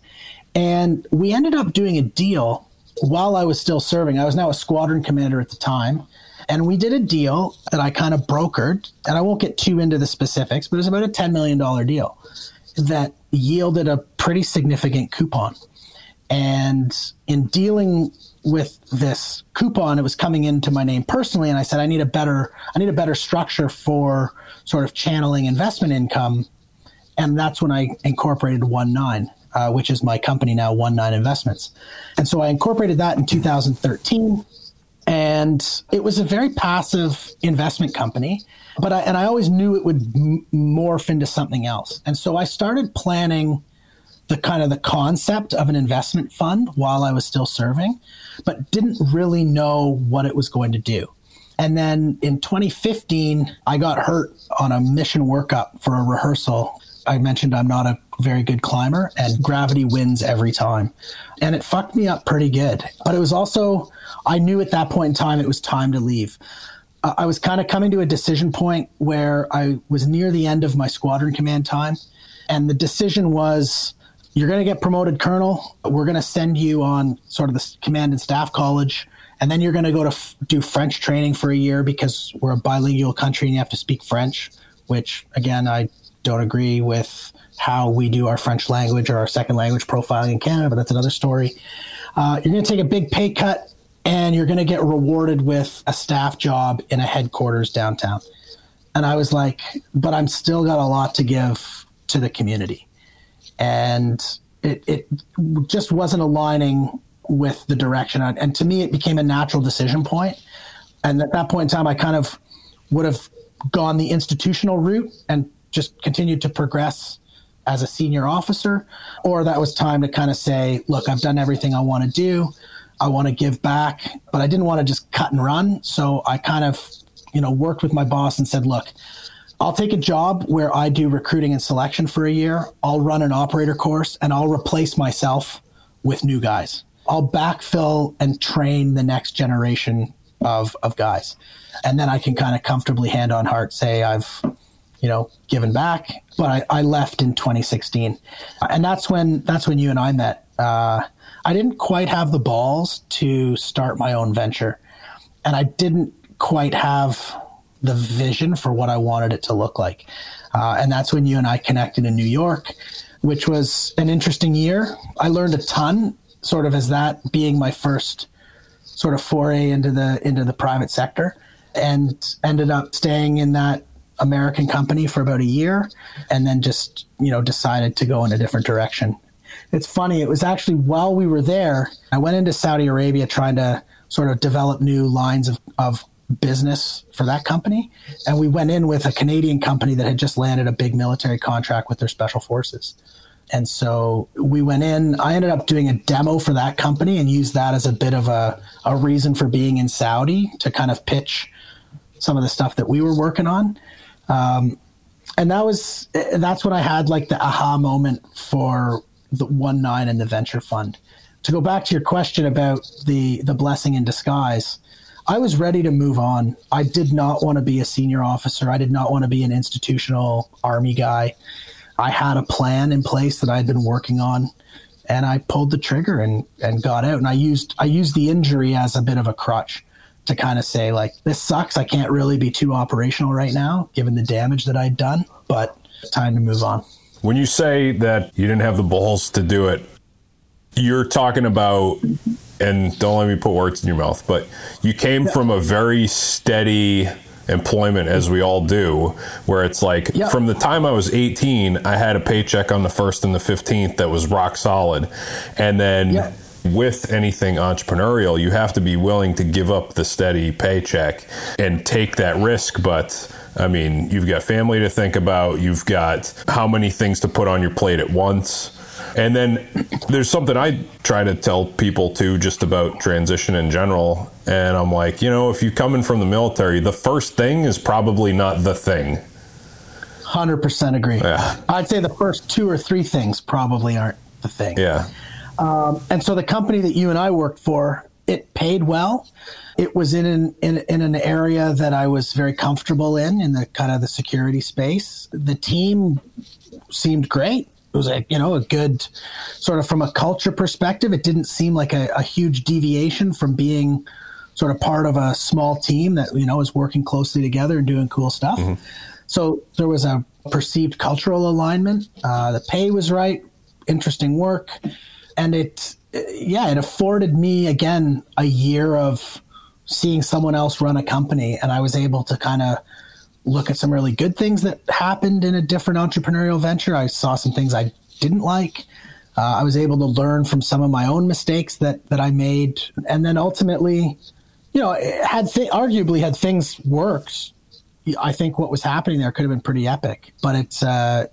And we ended up doing a deal while I was still serving. I was now a squadron commander at the time. And we did a deal that I kind of brokered, and I won't get too into the specifics, but it was about a $10 million deal that yielded a pretty significant coupon. And in dealing with this coupon, it was coming into my name personally, and I said, I need a better structure for sort of channeling investment income. And that's when I incorporated 1-9, which is my company now, 1-9 Investments. And so I incorporated that in 2013, and it was a very passive investment company. But I always knew it would morph into something else. And so I started planning the kind of the concept of an investment fund while I was still serving, but didn't really know what it was going to do. And then in 2015, I got hurt on a mission workup for a rehearsal. I mentioned I'm not a very good climber, and gravity wins every time. And it fucked me up pretty good. But it was also, I knew at that point in time, it was time to leave. I was kind of coming to a decision point where I was near the end of my squadron command time. And the decision was, you're going to get promoted colonel. We're going to send you on sort of the command and staff college. And then you're going to go to do French training for a year because we're a bilingual country and you have to speak French, which, again, I don't agree with how we do our French language or our second language profiling in Canada, but that's another story. You're going to take a big pay cut. And you're going to get rewarded with a staff job in a headquarters downtown. And I was like, but I'm still got a lot to give to the community. And it just wasn't aligning with the direction. And to me, it became a natural decision point. And at that point in time, I kind of would have gone the institutional route and just continued to progress as a senior officer. Or that was time to kind of say, look, I've done everything I want to do. I want to give back, but I didn't want to just cut and run. So I kind of, worked with my boss and said, look, I'll take a job where I do recruiting and selection for a year. I'll run an operator course and I'll replace myself with new guys. I'll backfill and train the next generation of guys. And then I can kind of comfortably hand on heart say I've, you know, given back, but I left in 2016. And that's when you and I met. I didn't quite have the balls to start my own venture, and I didn't quite have the vision for what I wanted it to look like. And that's when you and I connected in New York, which was an interesting year. I learned a ton, sort of as that being my first sort of foray into the private sector, and ended up staying in that American company for about a year, and then just, you know, decided to go in a different direction. It's funny, it was actually while we were there, I went into Saudi Arabia trying to sort of develop new lines of business for that company. And we went in with a Canadian company that had just landed a big military contract with their special forces. And so we went in, I ended up doing a demo for that company and used that as a bit of a reason for being in Saudi to kind of pitch some of the stuff that we were working on. And that's when I had like the aha moment for the 1/9 and the venture fund. To go back to your question about the blessing in disguise, I was ready to move on. I did not want to be a senior officer. I did not want to be an institutional army guy. I had a plan in place that I had been working on, and I pulled the trigger and got out. And I used the injury as a bit of a crutch to kind of say, like, this sucks. I can't really be too operational right now, given the damage that I'd done, but it's time to move on. When you say that you didn't have the balls to do it, you're talking about... and don't let me put words in your mouth, but you came from a very steady employment, as we all do, where it's like from the time I was 18, I had a paycheck on the 1st and the 15th that was rock solid. And then with anything entrepreneurial, you have to be willing to give up the steady paycheck and take that risk. But I mean, you've got family to think about. You've got how many things to put on your plate at once. And then there's something I try to tell people too, just about transition in general. And I'm like, you know, if you come in from the military, the first thing is probably not the thing. 100% agree. Yeah. I'd say the first 2 or 3 things probably aren't the thing. Yeah. And so the company that you and I worked for, it paid well. It was in an area that I was very comfortable in the kind of the security space. The team seemed great. It was a good sort of from a culture perspective. It didn't seem like a huge deviation from being sort of part of a small team that, you know, is working closely together and doing cool stuff. Mm-hmm. So there was a perceived cultural alignment. The pay was right, interesting work. And it afforded me, again, a year of seeing someone else run a company. And I was able to kind of look at some really good things that happened in a different entrepreneurial venture. I saw some things I didn't like. I was able to learn from some of my own mistakes that I made. And then ultimately, you know, arguably had things worked, I think what was happening there could have been pretty epic. But it's,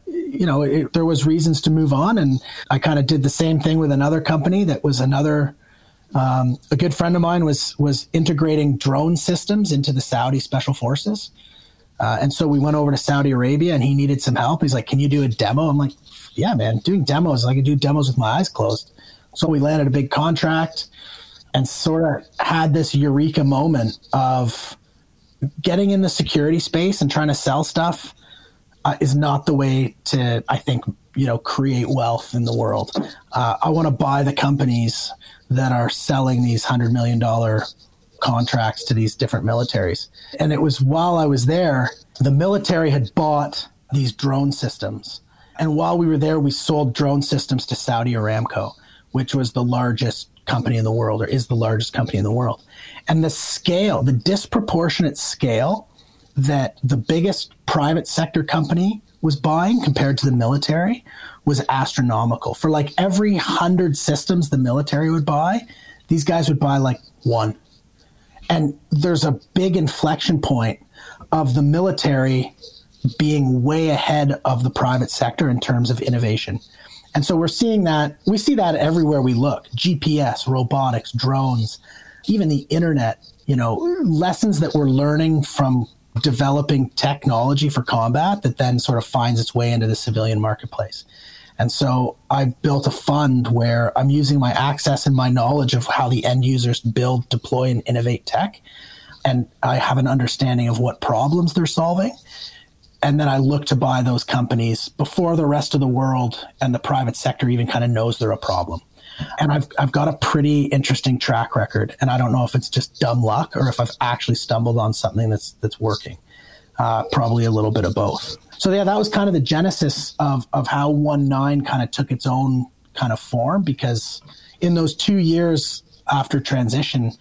you know, there was reasons to move on. And I kind of did the same thing with another company that was another. A good friend of mine was integrating drone systems into the Saudi Special Forces. And so we went over to Saudi Arabia and he needed some help. He's like, can you do a demo? I'm like, yeah, man, doing demos. I can do demos with my eyes closed. So we landed a big contract and sort of had this eureka moment of getting in the security space and trying to sell stuff is not the way to, I think, you know, create wealth in the world. I want to buy the companies that are selling these $100 million contracts to these different militaries. And it was while I was there, the military had bought these drone systems. And while we were there, we sold drone systems to Saudi Aramco, which was the largest company in the world, or is the largest company in the world. And the scale, the disproportionate scale that the biggest private sector company was buying compared to the military was astronomical. For like every 100 systems the military would buy, these guys would buy like one. And there's a big inflection point of the military being way ahead of the private sector in terms of innovation. And so we're seeing that. We see that everywhere we look. GPS, robotics, drones, even the internet, you know, lessons that we're learning from developing technology for combat that then sort of finds its way into the civilian marketplace. And so I've built a fund where I'm using my access and my knowledge of how the end users build, deploy, and innovate tech. And I have an understanding of what problems they're solving. And then I look to buy those companies before the rest of the world and the private sector even kind of knows they're a problem. And I've got a pretty interesting track record. And I don't know if it's just dumb luck or if I've actually stumbled on something that's working. Probably a little bit of both. So yeah, that was kind of the genesis of how 1-9 kind of took its own kind of form, because in those 2 years after transition,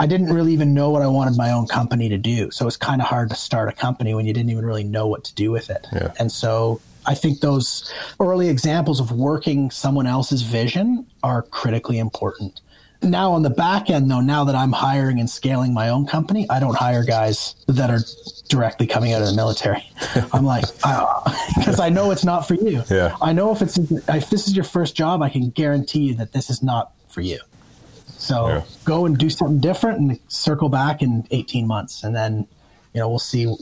I didn't really even know what I wanted my own company to do. So it's kind of hard to start a company when you didn't even really know what to do with it. Yeah. And so I think those early examples of working someone else's vision are critically important. Now on the back end, though, now that I'm hiring and scaling my own company, I don't hire guys that are directly coming out of the military. I'm like, because I know it's not for you. Yeah. I know if this is your first job, I can guarantee you that this is not for you. So Go and do something different and circle back in 18 months. And then, we'll see it.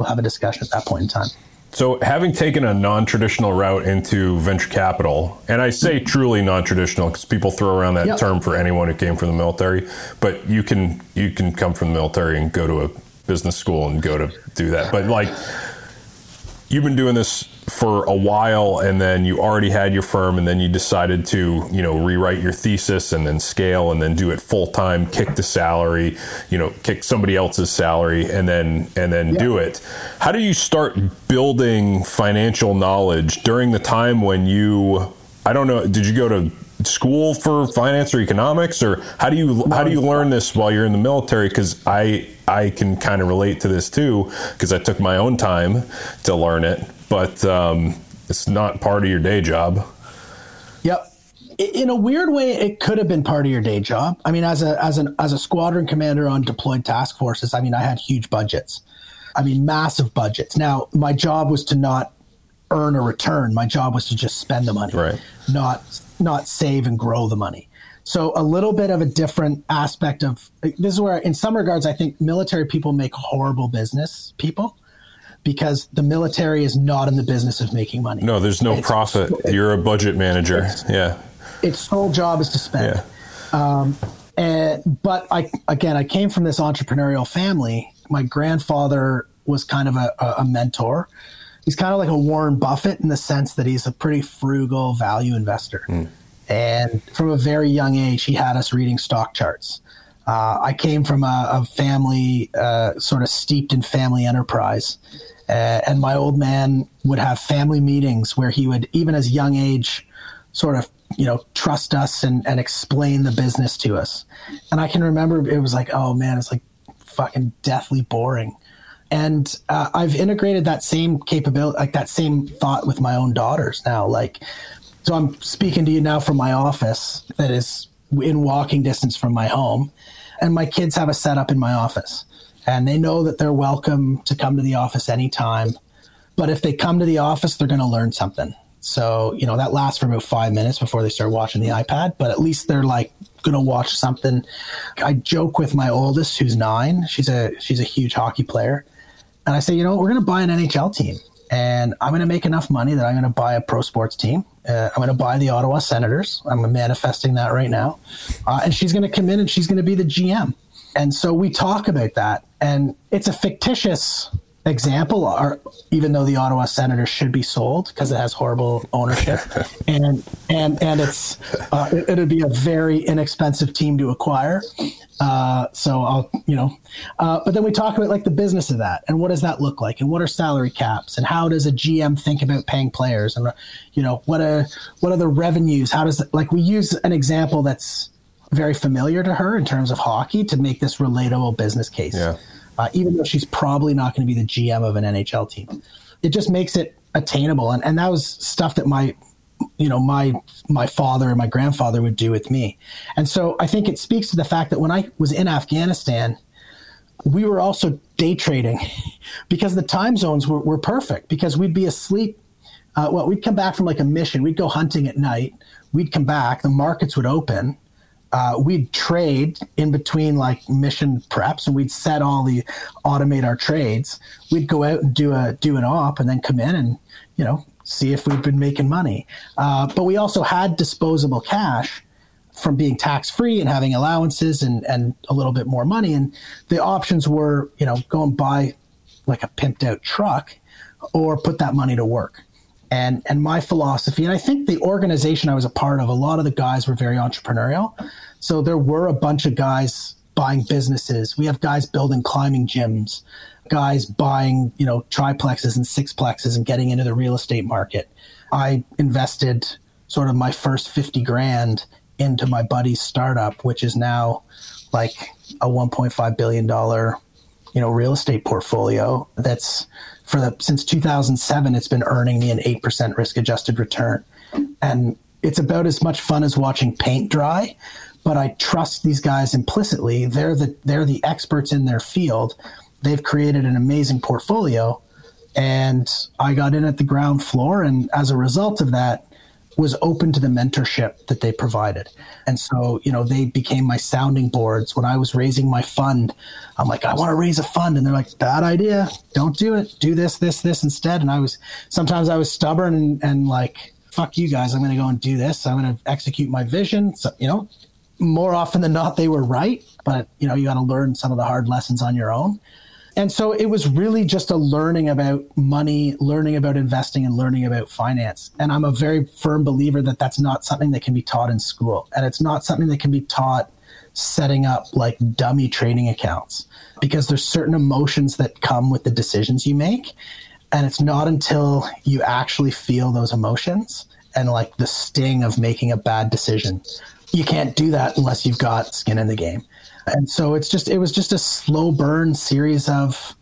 We'll have a discussion at that point in time. So having taken a non-traditional route into venture capital, and I say truly non-traditional because people throw around that term for anyone who came from the military, but you can come from the military and go to a business school and go to do that. But like, you've been doing this for a while, and then you already had your firm, and then you decided to, rewrite your thesis and then scale and then do it full time, kick the salary, kick somebody else's salary and then do it. How do you start building financial knowledge during the time when did you go to school for finance or economics, or how do you learn this while you're in the military? Because I can kind of relate to this too, because I took my own time to learn it, but it's not part of your day job. Yep. In a weird way, it could have been part of your day job. I mean, as a squadron commander on deployed task forces, I mean, I had huge budgets. I mean, massive budgets. Now, my job was to not earn a return. My job was to just spend the money, right? Not save and grow the money. So a little bit of a different aspect of this is where, in some regards, I think military people make horrible business people, because the military is not in the business of making money. No, there's no profit. You're a budget manager. Its sole job is to spend. Yeah. But I came from this entrepreneurial family. My grandfather was kind of a mentor. He's kind of like a Warren Buffett in the sense that he's a pretty frugal value investor. Mm. And from a very young age, he had us reading stock charts. I came from a family sort of steeped in family enterprise. And my old man would have family meetings where he would, even as young age, sort of, trust us and explain the business to us. And I can remember it was like, oh man, it's like fucking deathly boring. And I've integrated that same capability, like that same thought, with my own daughters now. Like, so I'm speaking to you now from my office that is in walking distance from my home, and my kids have a setup in my office, and they know that they're welcome to come to the office anytime. But if they come to the office, they're going to learn something. So, that lasts for about 5 minutes before they start watching the iPad, but at least they're like going to watch something. I joke with my oldest, who's 9. She's a huge hockey player. And I say, we're going to buy an NHL team, and I'm going to make enough money that I'm going to buy a pro sports team. I'm going to buy the Ottawa Senators. I'm manifesting that right now. And she's going to come in and she's going to be the GM. And so we talk about that. And it's a fictitious example, even though the Ottawa Senators should be sold because it has horrible ownership. and it's it'd be a very inexpensive team to acquire. But then we talk about like the business of that, and what does that look like, and what are salary caps, and how does a GM think about paying players, and what are the revenues? How does we use an example that's very familiar to her in terms of hockey to make this relatable business case, even though she's probably not going to be the GM of an NHL team. It just makes it attainable, and that was stuff that my father and my grandfather would do with me. And so I think it speaks to the fact that when I was in Afghanistan, we were also day trading because the time zones were perfect, because we'd be asleep. We'd come back from like a mission. We'd go hunting at night. We'd come back. The markets would open. we'd trade in between like mission preps, and we'd set all the automate our trades. We'd go out and do an op, and then come in and, you know, see if we've been making money. But we also had disposable cash from being tax-free and having allowances and a little bit more money. And the options were, you know, go and buy like a pimped-out truck or put that money to work. And my philosophy, and I think the organization I was a part of, a lot of the guys were very entrepreneurial. So there were a bunch of guys buying businesses. We have guys building climbing gyms, guys buying, you know, triplexes and sixplexes and getting into the real estate market. I invested sort of my first 50 grand into my buddy's startup, which is now like a $1.5 billion, you know, real estate portfolio that's since 2007, it's been earning me an 8% risk adjusted return. And it's about as much fun as watching paint dry, but I trust these guys implicitly. They're the experts in their field. They've created an amazing portfolio, and I got in at the ground floor, and as a result of that, was open to the mentorship that they provided. And so, you know, they became my sounding boards. When I was raising my fund, I'm like, I want to raise a fund. And they're like, bad idea. Don't do it. Do this instead. And sometimes I was stubborn and like, fuck you guys, I'm going to go and do this. I'm going to execute my vision. So, you know, more often than not, they were right. But, you know, you got to learn some of the hard lessons on your own. And so it was really just a learning about money, learning about investing, and learning about finance. And I'm a very firm believer that that's not something that can be taught in school. And it's not something that can be taught setting up like dummy trading accounts, because there's certain emotions that come with the decisions you make. And it's not until you actually feel those emotions and like the sting of making a bad decision. You can't do that unless you've got skin in the game. And so it was just a slow burn series of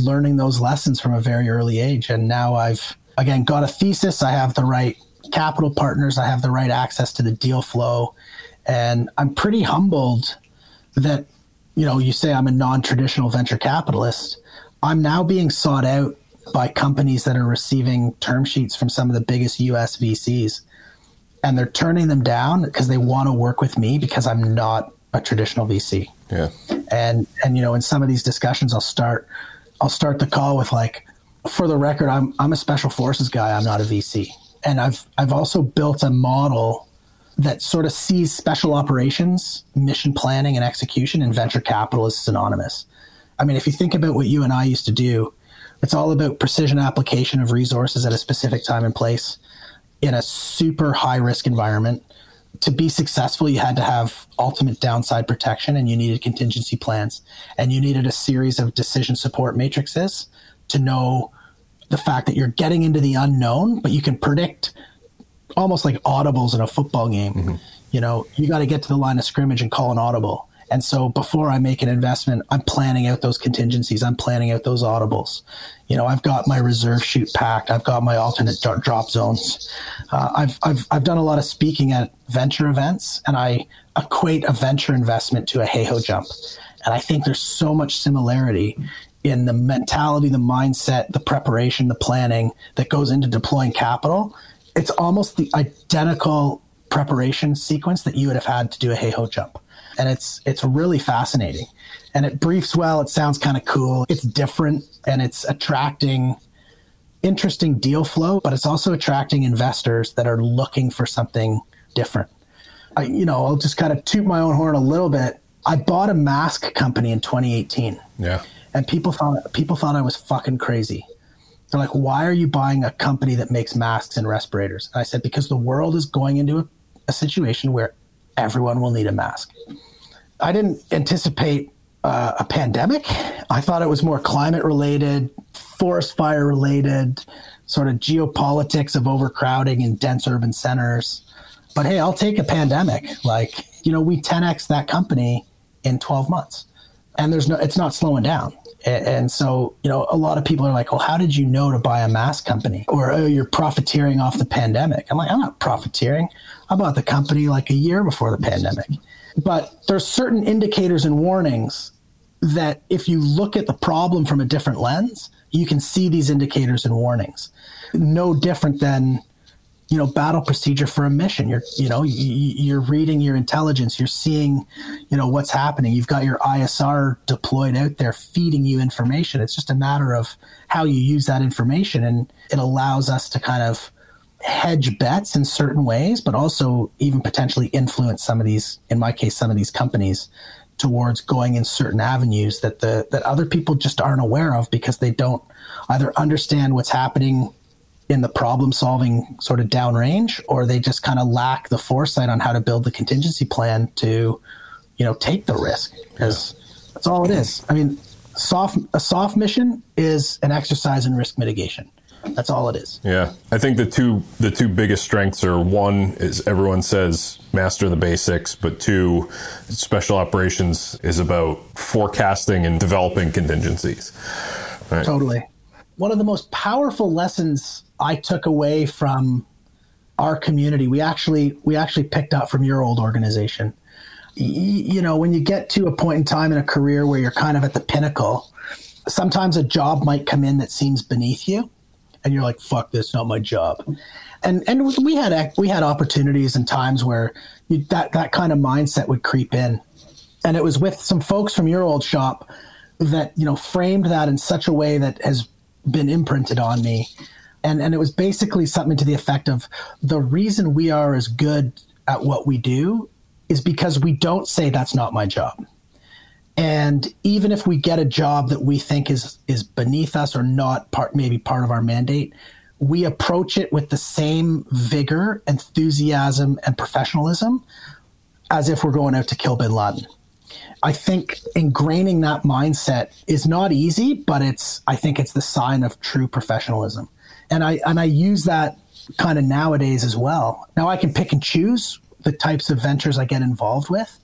learning those lessons from a very early age. And now I've, again, got a thesis. I have the right capital partners. I have the right access to the deal flow. And I'm pretty humbled that, you know, you say I'm a non-traditional venture capitalist. I'm now being sought out by companies that are receiving term sheets from some of the biggest US VCs. And they're turning them down because they want to work with me because I'm not a traditional VC. Yeah. And you know, in some of these discussions, I'll start the call with like, for the record, I'm a special forces guy. I'm not a VC. And I've also built a model that sort of sees special operations, mission planning and execution, and venture capital as synonymous. I mean, if you think about what you and I used to do, it's all about precision application of resources at a specific time and place in a super high risk environment. To be successful, you had to have ultimate downside protection, and you needed contingency plans, and you needed a series of decision support matrices to know the fact that you're getting into the unknown, but you can predict almost like audibles in a football game. Mm-hmm. You know, you got to get to the line of scrimmage and call an audible. And so before I make an investment, I'm planning out those contingencies. I'm planning out those audibles. You know, I've got my reserve shoot packed. I've got my alternate drop zones. I've done a lot of speaking at venture events, and I equate a venture investment to a hey-ho jump. And I think there's so much similarity in the mentality, the mindset, the preparation, the planning that goes into deploying capital. It's almost the identical preparation sequence that you would have had to do a hey-ho jump. And it's really fascinating, and it briefs well. It sounds kind of cool. It's different, and it's attracting interesting deal flow, but it's also attracting investors that are looking for something different. I'll just kind of toot my own horn a little bit. I bought a mask company in 2018. Yeah, and people thought I was fucking crazy. They're like, "Why are you buying a company that makes masks and respirators?" And I said, "Because the world is going into a situation where everyone will need a mask." I didn't anticipate a pandemic. I thought it was more climate related, forest fire related, sort of geopolitics of overcrowding in dense urban centers. But hey, I'll take a pandemic. Like, you know, we 10x that company in 12 months, and it's not slowing down. And so, you know, a lot of people are like, well, how did you know to buy a mask company? Or, oh, you're profiteering off the pandemic. I'm like, I'm not profiteering. I bought the company like a year before the pandemic. But there's certain indicators and warnings that if you look at the problem from a different lens, you can see these indicators and warnings. No different than you know, battle procedure for a mission. You're reading your intelligence. You're seeing, you know, what's happening. You've got your ISR deployed out there feeding you information. It's just a matter of how you use that information. And it allows us to kind of hedge bets in certain ways, but also even potentially influence some of these, in my case, some of these companies towards going in certain avenues that that other people just aren't aware of because they don't either understand what's happening in the problem-solving sort of downrange, or they just kind of lack the foresight on how to build the contingency plan to, you know, take the risk. Because that's all it is. I mean, a soft mission is an exercise in risk mitigation. That's all it is. Yeah, I think the two biggest strengths are, one is everyone says master the basics, but two, special operations is about forecasting and developing contingencies. Right. Totally. One of the most powerful lessons I took away from our community, we actually picked up from your old organization. You know, when you get to a point in time in a career where you're kind of at the pinnacle, sometimes a job might come in that seems beneath you. And you're like, fuck this, not my job. And we had opportunities and times where that kind of mindset would creep in. And it was with some folks from your old shop that, you know, framed that in such a way that has been imprinted on me. And it was basically something to the effect of, the reason we are as good at what we do is because we don't say that's not my job. And even if we get a job that we think is beneath us or not part of our mandate, we approach it with the same vigor, enthusiasm, and professionalism as if we're going out to kill bin Laden. I think ingraining that mindset is not easy, but I think it's the sign of true professionalism. And I use that kind of nowadays as well. Now I can pick and choose the types of ventures I get involved with.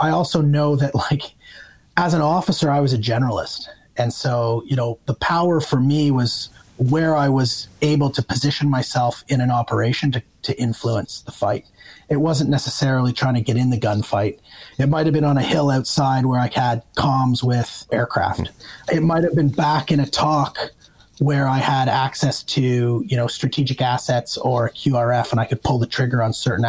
I also know that, like, as an officer, I was a generalist. And so, you know, the power for me was where I was able to position myself in an operation to influence the fight. It wasn't necessarily trying to get in the gunfight. It might have been on a hill outside where I had comms with aircraft. It might have been back in a talk where I had access to, you know, strategic assets or QRF, and I could pull the trigger on certain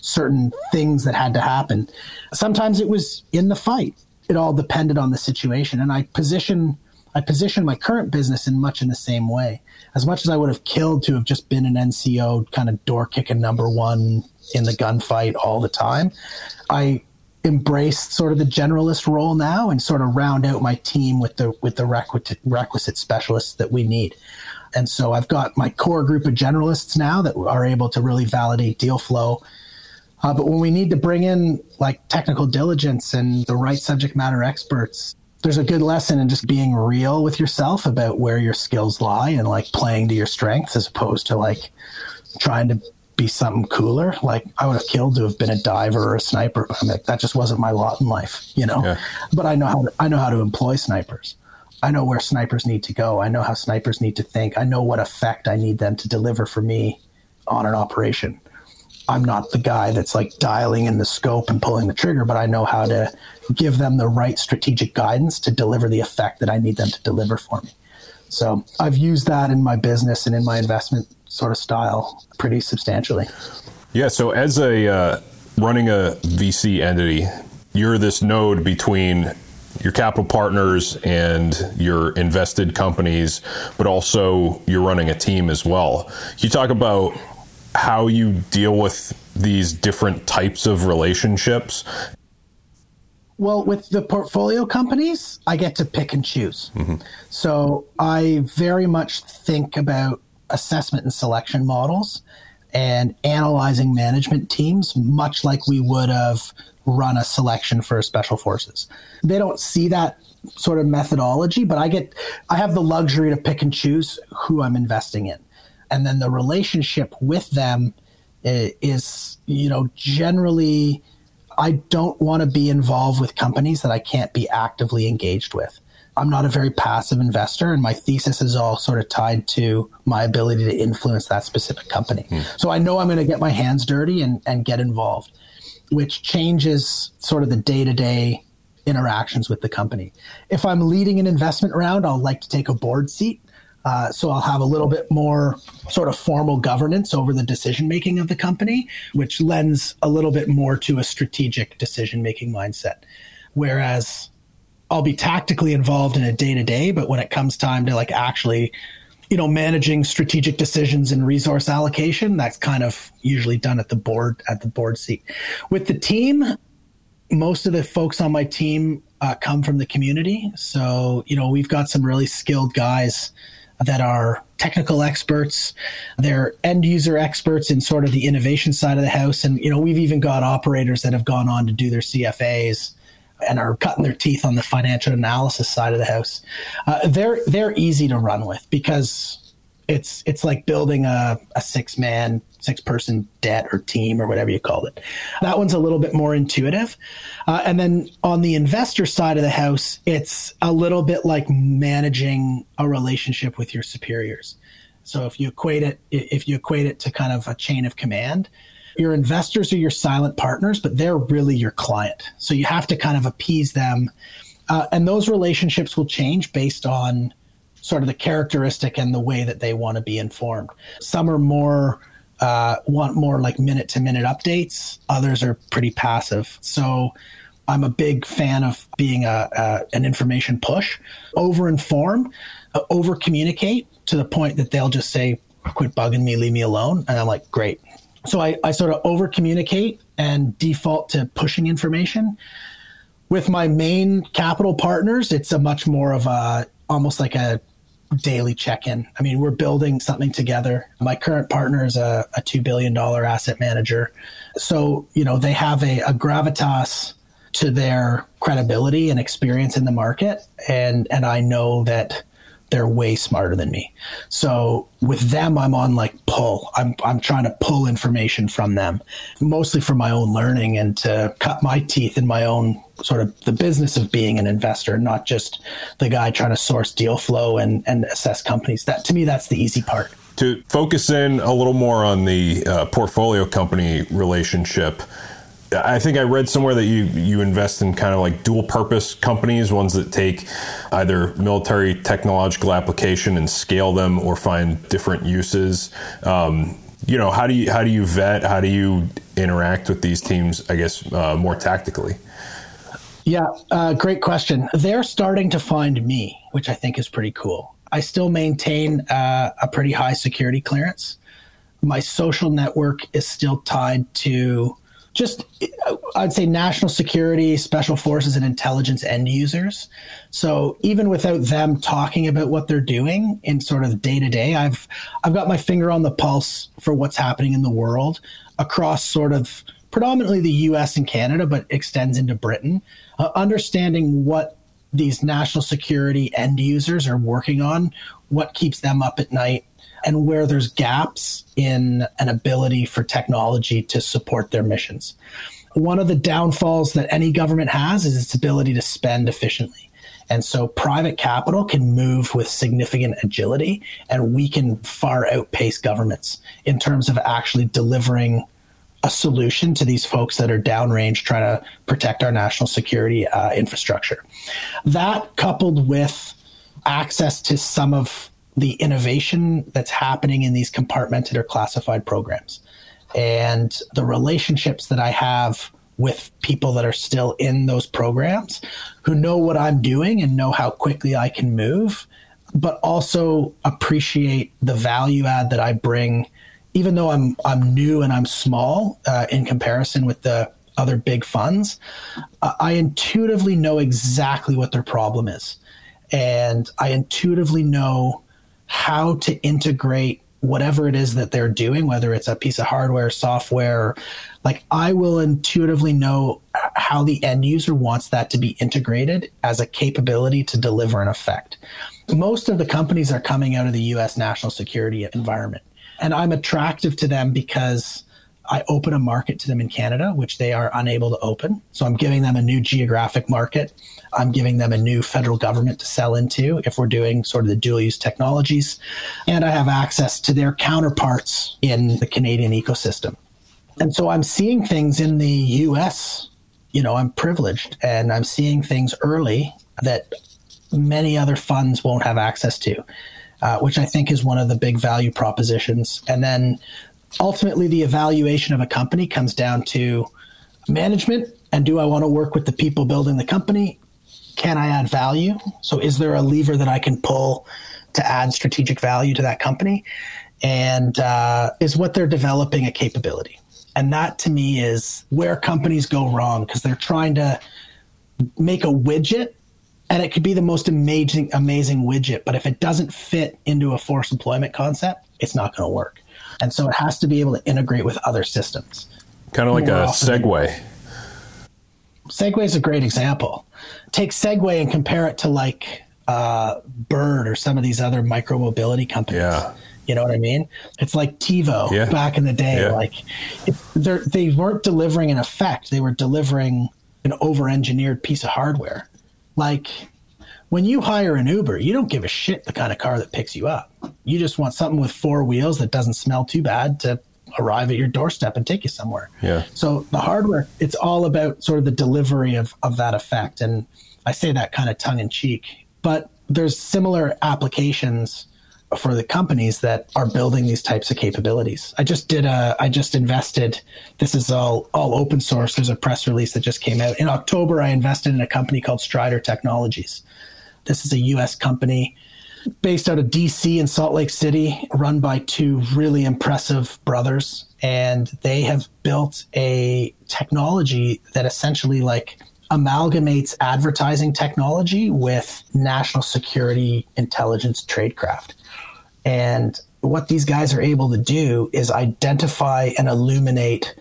certain things that had to happen. Sometimes it was in the fight. It all depended on the situation. And I position my current business in much in the same way. As much as I would have killed to have just been an NCO kind of door kicking number one in the gunfight all the time, I embraced sort of the generalist role now and sort of round out my team with the requisite specialists that we need. And so I've got my core group of generalists now that are able to really validate deal flow. But when we need to bring in, like, technical diligence and the right subject matter experts, there's a good lesson in just being real with yourself about where your skills lie and, like, playing to your strengths as opposed to, like, trying to be something cooler. Like, I would have killed to have been a diver or a sniper. I'm like, that just wasn't my lot in life, you know. Yeah. But I know how to employ snipers. I know where snipers need to go. I know how snipers need to think. I know what effect I need them to deliver for me on an operation. I'm not the guy that's, like, dialing in the scope and pulling the trigger, but I know how to give them the right strategic guidance to deliver the effect that I need them to deliver for me. So I've used that in my business and in my investment sort of style pretty substantially. Yeah. So as running a VC entity, you're this node between your capital partners and your invested companies, but also you're running a team as well. Can you talk about how you deal with these different types of relationships? Well, with the portfolio companies, I get to pick and choose. Mm-hmm. So I very much think about assessment and selection models and analyzing management teams, much like we would have run a selection for special forces. They don't see that sort of methodology, but I have the luxury to pick and choose who I'm investing in. And then the relationship with them is, you know, generally, I don't want to be involved with companies that I can't be actively engaged with. I'm not a very passive investor, and my thesis is all sort of tied to my ability to influence that specific company. So I know I'm going to get my hands dirty and get involved, which changes sort of the day-to-day interactions with the company. If I'm leading an investment round, I'll like to take a board seat. So I'll have a little bit more sort of formal governance over the decision-making of the company, which lends a little bit more to a strategic decision-making mindset. Whereas I'll be tactically involved in a day-to-day, but when it comes time to like actually, you know, managing strategic decisions and resource allocation, that's kind of usually done at the board seat. With the team, most of the folks on my team come from the community. So, you know, we've got some really skilled guys that are technical experts. They're end user experts in sort of the innovation side of the house. And, you know, we've even got operators that have gone on to do their CFAs and are cutting their teeth on the financial analysis side of the house. They're easy to run with because it's like building a six-person debt or team or whatever you call it. That one's a little bit more intuitive. And then on the investor side of the house, it's a little bit like managing a relationship with your superiors. So if you equate it to kind of a chain of command, your investors are your silent partners, but they're really your client. So you have to kind of appease them. And those relationships will change based on sort of the characteristic and the way that they want to be informed. Some are want more like minute-to-minute updates. Others are pretty passive. So I'm a big fan of being an information push. Over-inform, over-communicate to the point that they'll just say, quit bugging me, leave me alone. And I'm like, great. So I sort of over-communicate and default to pushing information. With my main capital partners, it's a much more of almost like a daily check-in. I mean, we're building something together. My current partner is a $2 billion asset manager. So, you know, they have a gravitas to their credibility and experience in the market. And I know that they're way smarter than me. So with them, I'm on like pull. I'm trying to pull information from them, mostly for my own learning and to cut my teeth in my own sort of the business of being an investor, not just the guy trying to source deal flow and assess companies. That to me, that's the easy part. To focus in a little more on the portfolio company relationship, I think I read somewhere that you invest in kind of like dual purpose companies, ones that take either military technological application and scale them or find different uses. You know, how do you vet? How do you interact with these teams, I guess, more tactically? Yeah, great question. They're starting to find me, which I think is pretty cool. I still maintain a pretty high security clearance. My social network is still tied to just, I'd say, national security, special forces, and intelligence end users. So even without them talking about what they're doing in sort of day to day, I've got my finger on the pulse for what's happening in the world across sort of predominantly the U.S. and Canada, but extends into Britain. Understanding what these national security end users are working on, what keeps them up at night, and where there's gaps in an ability for technology to support their missions. One of the downfalls that any government has is its ability to spend efficiently. And so private capital can move with significant agility, and we can far outpace governments in terms of actually delivering a solution to these folks that are downrange trying to protect our national security infrastructure. That coupled with access to some of the innovation that's happening in these compartmented or classified programs and the relationships that I have with people that are still in those programs who know what I'm doing and know how quickly I can move, but also appreciate the value add that I bring, even though I'm new and I'm small in comparison with the other big funds. I intuitively know exactly what their problem is. And I intuitively know how to integrate whatever it is that they're doing, whether it's a piece of hardware, software, like I will intuitively know how the end user wants that to be integrated as a capability to deliver an effect. Most of the companies are coming out of the US national security environment, and I'm attractive to them because I open a market to them in Canada, which they are unable to open. So I'm giving them a new geographic market. I'm giving them a new federal government to sell into if we're doing sort of the dual-use technologies. And I have access to their counterparts in the Canadian ecosystem. And so I'm seeing things in the U.S. You know, I'm privileged, and I'm seeing things early that many other funds won't have access to. which I think is one of the big value propositions. And then ultimately the evaluation of a company comes down to management, and do I want to work with the people building the company? Can I add value? So is there a lever that I can pull to add strategic value to that company? And is what they're developing a capability? And that to me is where companies go wrong, because they're trying to make a widget, and it could be the most amazing widget, but if it doesn't fit into a force deployment concept, it's not going to work. And so it has to be able to integrate with other systems. Kind of like a Segway. Segway is a great example. Take Segway and compare it to like Bird or some of these other micro-mobility companies. Yeah. You know what I mean? It's like TiVo back in the day. Yeah. Like they weren't delivering an effect. They were delivering an over-engineered piece of hardware. Like when you hire an Uber, you don't give a shit the kind of car that picks you up. You just want something with four wheels that doesn't smell too bad to arrive at your doorstep and take you somewhere. Yeah. So the hardware, it's all about sort of the delivery of that effect. And I say that kind of tongue in cheek, but there's similar applications for the companies that are building these types of capabilities. I just invested, this is all open source. There's a press release that just came out. In October, I invested in a company called Strider Technologies. This is a US company based out of DC in Salt Lake City, run by two really impressive brothers. And they have built a technology that essentially like amalgamates advertising technology with national security intelligence tradecraft. And what these guys are able to do is identify and illuminate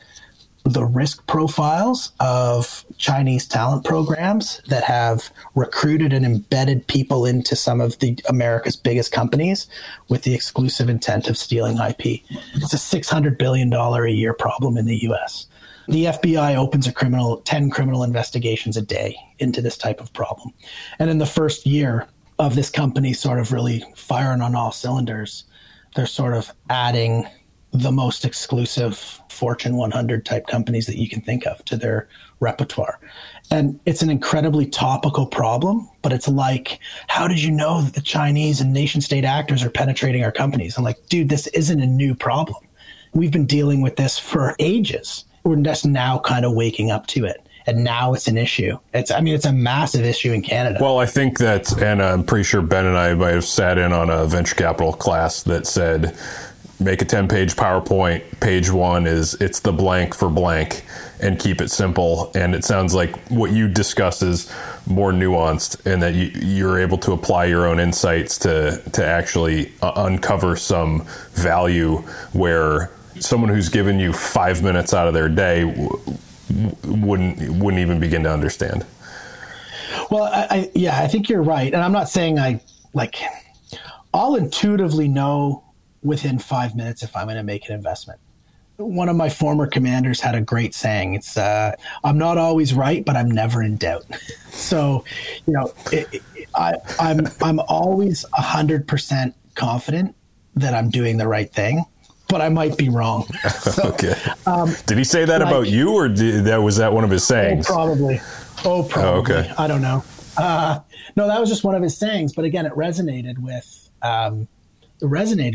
the risk profiles of Chinese talent programs that have recruited and embedded people into some of the America's biggest companies with the exclusive intent of stealing IP. It's a $600 billion a year problem in the US. The FBI opens 10 criminal investigations a day into this type of problem. And in the first year of this company sort of really firing on all cylinders, they're sort of adding the most exclusive Fortune 100 type companies that you can think of to their repertoire. And it's an incredibly topical problem, but it's like, how did you know that the Chinese and nation state actors are penetrating our companies? I'm like, dude, this isn't a new problem. We've been dealing with this for ages. We're just now kind of waking up to it. And now it's an issue. It's a massive issue in Canada. Well, I think that, and I'm pretty sure Ben and I might have sat in on a venture capital class that said, make a 10-page PowerPoint. Page one is it's the blank for blank, and keep it simple. And it sounds like what you discuss is more nuanced, and that you're able to apply your own insights to actually uncover some value where someone who's given you 5 minutes out of their day wouldn't even begin to understand. Well, I think you're right, and I'm not saying I'll intuitively know within 5 minutes if I'm going to make an investment. One of my former commanders had a great saying. It's, I'm not always right, but I'm never in doubt. So, you know, I'm always 100% confident that I'm doing the right thing, but I might be wrong. So, okay. Did he say that about you, or was that one of his sayings? Oh, probably. Okay. I don't know. No, that was just one of his sayings. But again, it resonated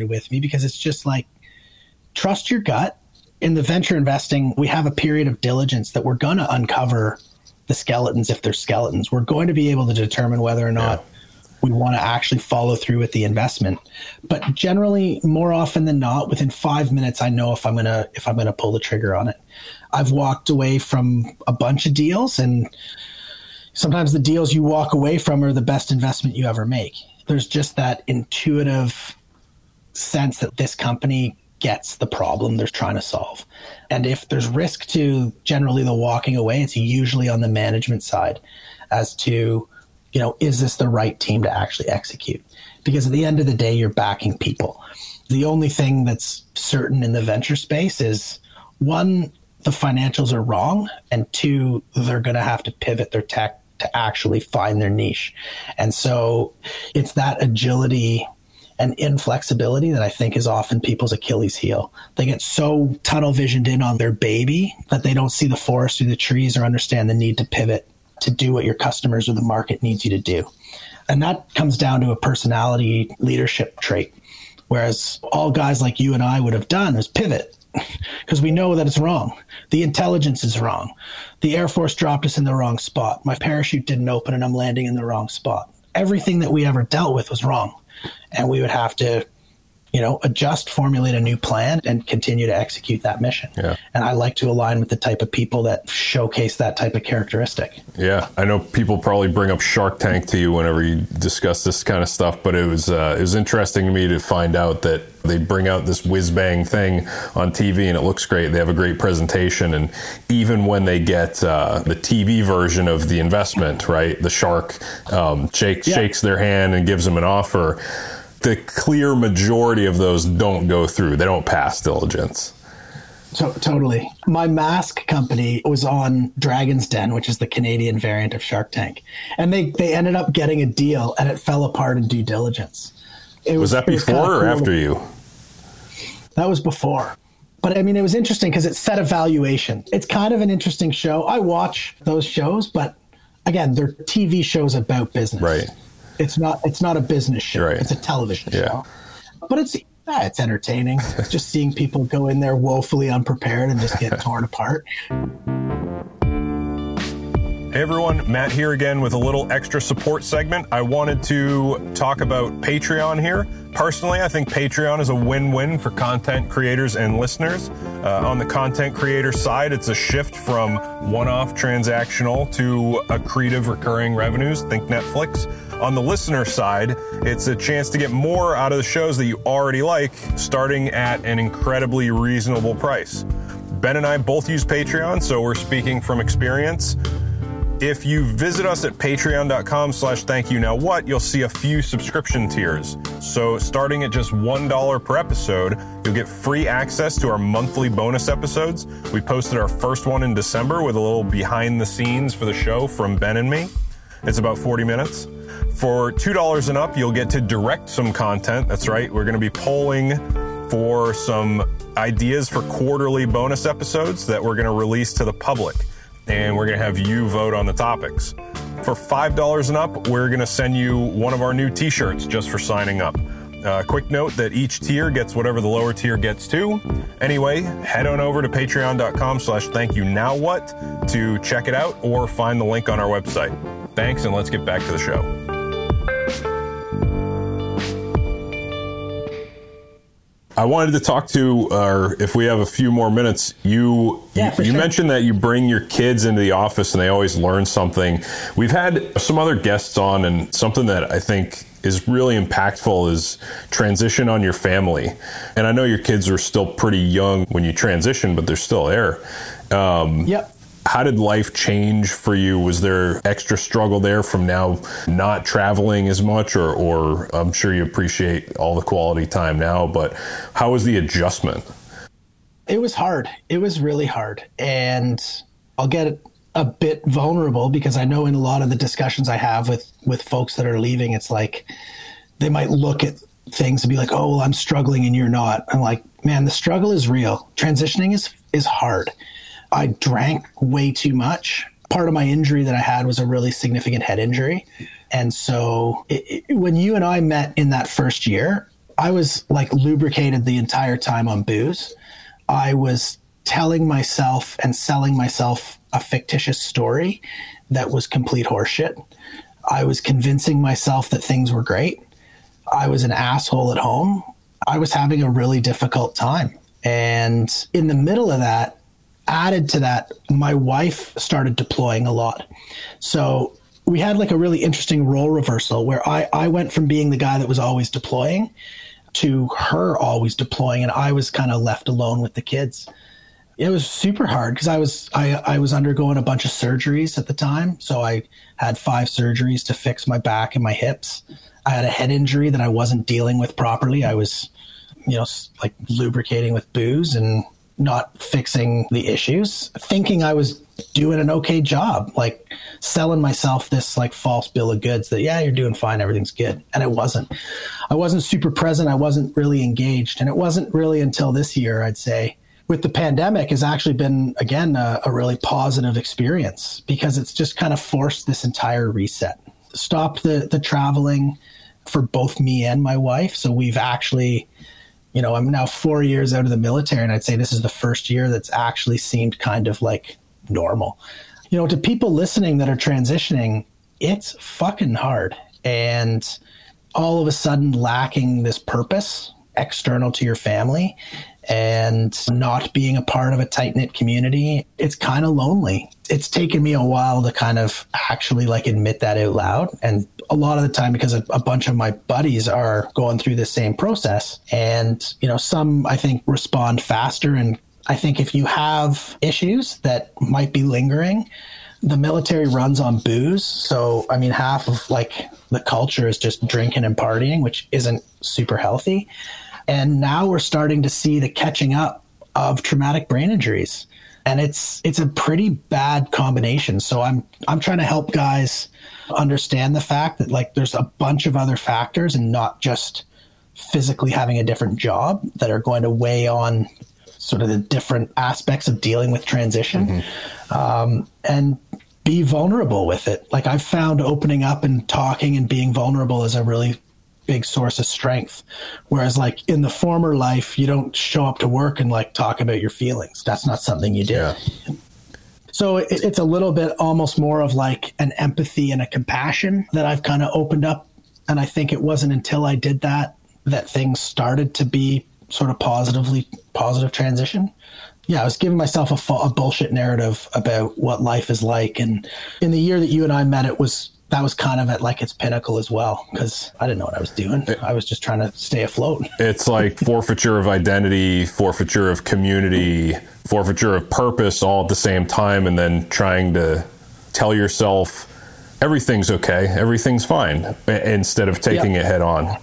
with me, because it's just like, trust your gut. In the venture investing, we have a period of diligence that we're going to uncover the skeletons. If there's skeletons, we're going to be able to determine whether or not we want to actually follow through with the investment. But generally, more often than not, within 5 minutes, I know if I'm going to pull the trigger on it. I've walked away from a bunch of deals, and sometimes the deals you walk away from are the best investment you ever make. There's just that intuitive sense that this company gets the problem they're trying to solve. And if there's risk to generally the walking away, it's usually on the management side as to, you know, is this the right team to actually execute? Because at the end of the day, you're backing people. The only thing that's certain in the venture space is, one, the financials are wrong, and two, they're going to have to pivot their tech to actually find their niche. And so it's that agility and inflexibility that I think is often people's Achilles heel. They get so tunnel visioned in on their baby that they don't see the forest through the trees or understand the need to pivot to do what your customers or the market needs you to do. And that comes down to a personality leadership trait. Whereas all guys like you and I would have done is pivot, because we know that it's wrong. The intelligence is wrong. The Air Force dropped us in the wrong spot. My parachute didn't open and I'm landing in the wrong spot. Everything that we ever dealt with was wrong. And we would have to, you know, adjust, formulate a new plan, and continue to execute that mission. Yeah. And I like to align with the type of people that showcase that type of characteristic. Yeah, I know people probably bring up Shark Tank to you whenever you discuss this kind of stuff, but it was interesting to me to find out that they bring out this whiz-bang thing on TV and it looks great. They have a great presentation. And even when they get the TV version of the investment, right, the shark shakes their hand and gives them an offer. The clear majority of those don't go through. They don't pass diligence. Totally. My mask company was on Dragon's Den, which is the Canadian variant of Shark Tank. And they ended up getting a deal and it fell apart in due diligence. Was that before or after you? That was before. But I mean, it was interesting because it set a valuation. It's kind of an interesting show. I watch those shows, but again, they're TV shows about business. Right. It's not a business show. Right. It's a television show. But it's entertaining. It's just seeing people go in there woefully unprepared and just get torn apart. Hey everyone, Matt here again with a little extra support segment. I wanted to talk about Patreon here. Personally, I think Patreon is a win-win for content creators and listeners. On the content creator side, it's a shift from one-off transactional to accretive recurring revenues. Think Netflix. On the listener side, it's a chance to get more out of the shows that you already like, starting at an incredibly reasonable price. Ben and I both use Patreon, so we're speaking from experience. If you visit us at patreon.com/thankyouNowWhat, you'll see a few subscription tiers. So starting at just $1 per episode, you'll get free access to our monthly bonus episodes. We posted our first one in December with a little behind the scenes for the show from Ben and me. It's about 40 minutes. For $2 and up, you'll get to direct some content. That's right. We're going to be polling for some ideas for quarterly bonus episodes that we're going to release to the public. And we're going to have you vote on the topics. For $5 and up, we're going to send you one of our new t-shirts just for signing up. Quick note that each tier gets whatever the lower tier gets too. Anyway, head on over to patreon.com/thankyouNowWhat to check it out or find the link on our website. Thanks, and let's get back to the show. I wanted to talk to, or if we have a few more minutes, you mentioned that you bring your kids into the office and they always learn something. We've had some other guests on, and something that I think is really impactful is transition on your family. And I know your kids are still pretty young when you transition, but they're still there. How did life change for you? Was there extra struggle there from now not traveling as much? Or I'm sure you appreciate all the quality time now, but how was the adjustment? It was hard. It was really hard. And I'll get a bit vulnerable because I know in a lot of the discussions I have with folks that are leaving, it's like they might look at things and be like, oh, well, I'm struggling and you're not. I'm like, man, the struggle is real. Transitioning is hard. I drank way too much. Part of my injury that I had was a really significant head injury. And so when you and I met in that first year, I was like lubricated the entire time on booze. I was telling myself and selling myself a fictitious story that was complete horseshit. I was convincing myself that things were great. I was an asshole at home. I was having a really difficult time. And in the middle of that, added to that, my wife started deploying a lot. So we had like a really interesting role reversal where I went from being the guy that was always deploying to her always deploying, and I was kind of left alone with the kids. It was super hard because I was undergoing a bunch of surgeries at the time. So I had 5 surgeries to fix my back and my hips. I had a head injury that I wasn't dealing with properly. I was, like lubricating with booze and not fixing the issues, thinking I was doing an okay job, like selling myself this like false bill of goods that, yeah, you're doing fine, everything's good. And it wasn't. I wasn't super present. I wasn't really engaged. And it wasn't really until this year, I'd say, with the pandemic has actually been, again, a really positive experience because it's just kind of forced this entire reset. stopped the traveling for both me and my wife. So we've actually, you know, I'm now 4 years out of the military, and I'd say this is the first year that's actually seemed kind of like normal. You know, to people listening that are transitioning, it's fucking hard. And all of a sudden lacking this purpose external to your family and not being a part of a tight-knit community, it's kind of lonely. It's taken me a while to kind of actually like admit that out loud. And a lot of the time, because a bunch of my buddies are going through the same process, and, you know, some I think respond faster. And I think if you have issues that might be lingering, the military runs on booze. So, I mean, half of like the culture is just drinking and partying, which isn't super healthy. And now we're starting to see the catching up of traumatic brain injuries. And it's a pretty bad combination. So I'm trying to help guys understand the fact that like there's a bunch of other factors and not just physically having a different job that are going to weigh on sort of the different aspects of dealing with transition. Mm-hmm. And be vulnerable with it. Like I've found opening up and talking and being vulnerable is a really big source of strength. Whereas like in the former life, you don't show up to work and like talk about your feelings. That's not something you do. Yeah. So it's a little bit almost more of like an empathy and a compassion that I've kind of opened up. And I think it wasn't until I did that things started to be sort of positive transition. Yeah, I was giving myself a bullshit narrative about what life is like. And in the year that you and I met, that was kind of at like its pinnacle as well, because I didn't know what I was doing. I was just trying to stay afloat. It's like forfeiture of identity, forfeiture of community, forfeiture of purpose all at the same time, and then trying to tell yourself everything's okay, everything's fine, instead of taking it head on.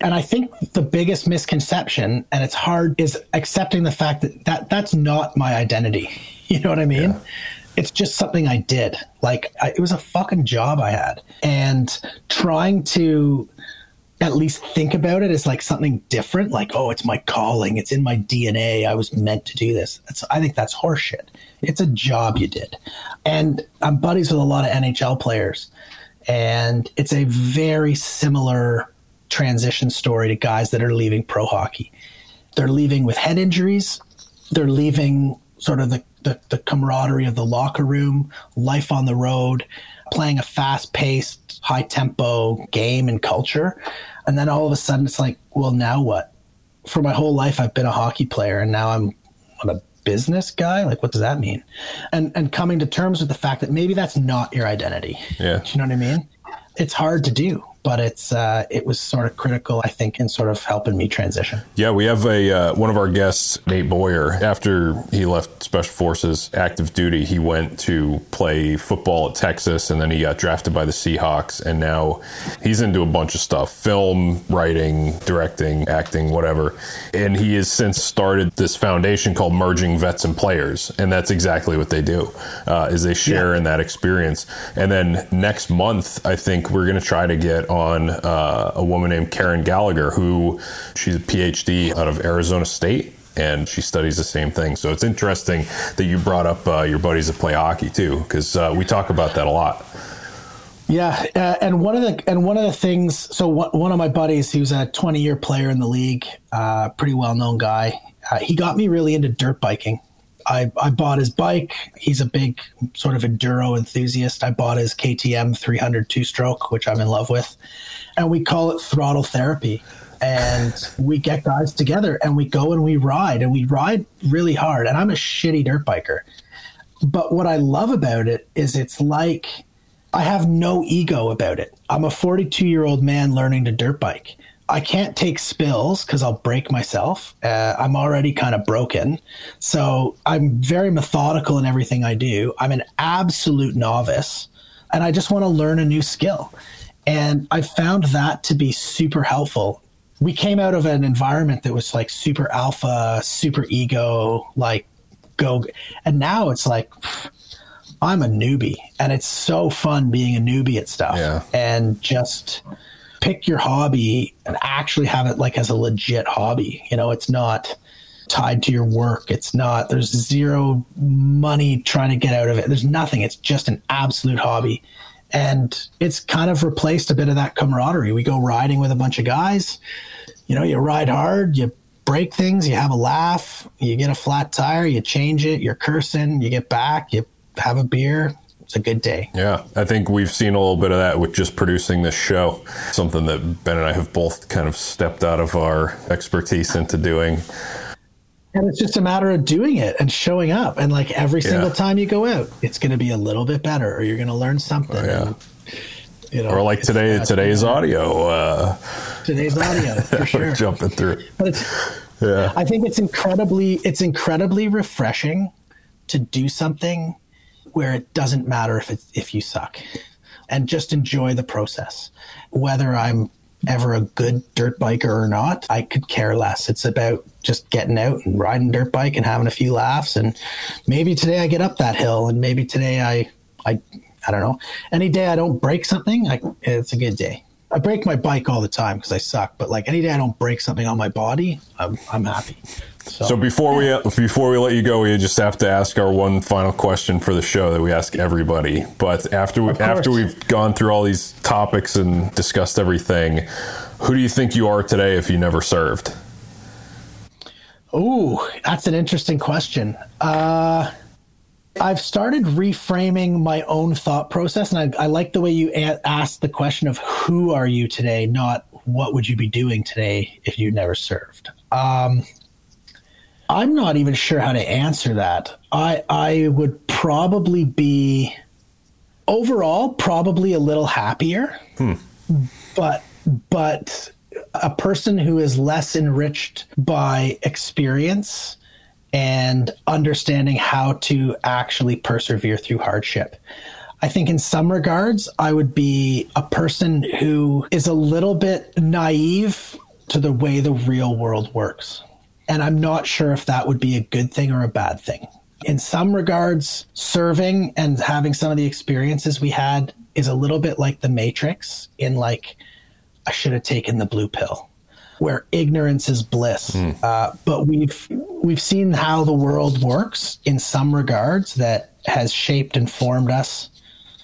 And I think the biggest misconception, and it's hard, is accepting the fact that that's not my identity. You know what I mean? Yeah. It's just something I did. Like, it was a fucking job I had. And trying to at least think about it as like something different. Like, oh, it's my calling. It's in my DNA. I was meant to do this. I think that's horseshit. It's a job you did. And I'm buddies with a lot of NHL players. And it's a very similar transition story to guys that are leaving pro hockey. They're leaving with head injuries. They're leaving sort of the camaraderie of the locker room, life on the road, playing a fast-paced, high-tempo game and culture. And then all of a sudden it's like, well, now what? For my whole life I've been a hockey player, and now I'm a business guy? Like, what does that mean? And coming to terms with the fact that maybe that's not your identity. Yeah. Do you know what I mean? It's hard to do. But it was sort of critical, I think, in sort of helping me transition. Yeah, we have one of our guests, Nate Boyer. After he left Special Forces active duty, he went to play football at Texas, and then he got drafted by the Seahawks. And now he's into a bunch of stuff, film, writing, directing, acting, whatever. And he has since started this foundation called Merging Vets and Players. And that's exactly what they do, is they share in that experience. And then next month, I think we're going to try to get on a woman named Karen Gallagher, who she's a PhD out of Arizona State, and she studies the same thing. So it's interesting that you brought up your buddies that play hockey too, because we talk about that a lot. Yeah, and one of the things. So one of my buddies, he was a 20-year player in the league, pretty well-known guy. He got me really into dirt biking. I bought his bike. He's a big sort of enduro enthusiast. I bought his KTM 300 two-stroke, which I'm in love with. And we call it throttle therapy. And we get guys together and we go and we ride really hard. And I'm a shitty dirt biker. But what I love about it is it's like I have no ego about it. I'm a 42-year-old man learning to dirt bike. I can't take spills because I'll break myself. I'm already kind of broken. So I'm very methodical in everything I do. I'm an absolute novice, and I just want to learn a new skill. And I found that to be super helpful. We came out of an environment that was like super alpha, super ego, like go. And now it's like, I'm a newbie, and it's so fun being a newbie at stuff. Yeah. And just pick your hobby and actually have it like as a legit hobby. You know, it's not tied to your work. It's not, there's zero money trying to get out of it. There's nothing. It's just an absolute hobby. And it's kind of replaced a bit of that camaraderie. We go riding with a bunch of guys. You know, you ride hard, you break things, you have a laugh, you get a flat tire, you change it, you're cursing, you get back, you have a beer. It's a good day. Yeah, I think we've seen a little bit of that with just producing this show, something that Ben and I have both kind of stepped out of our expertise into doing. And it's just a matter of doing it and showing up. And like every single time you go out, it's going to be a little bit better, or you're going to learn something. Oh, yeah. And, you know, or like today's audio. Today's audio, for sure. Jumping through. But I think it's incredibly refreshing to do something where it doesn't matter if you suck, and just enjoy the process. Whether I'm ever a good dirt biker or not, I could care less. It's about just getting out and riding a dirt bike and having a few laughs. And maybe today I get up that hill, and maybe today I don't know. Any day I don't break something, it's a good day. I break my bike all the time because I suck, but like any day I don't break something on my body, I'm happy. So before we let you go, we just have to ask our one final question for the show that we ask everybody. But after we've gone through all these topics and discussed everything, who do you think you are today if you never served? Oh, that's an interesting question. I've started reframing my own thought process, and I like the way you asked the question of who are you today, not what would you be doing today if you never served. I'm not even sure how to answer that. I would probably be overall probably a little happier, but a person who is less enriched by experience and understanding how to actually persevere through hardship. I think in some regards, I would be a person who is a little bit naive to the way the real world works. And I'm not sure if that would be a good thing or a bad thing. In some regards, serving and having some of the experiences we had is a little bit like the Matrix, in like, I should have taken the blue pill, where ignorance is bliss. But we've seen how the world works in some regards that has shaped and formed us.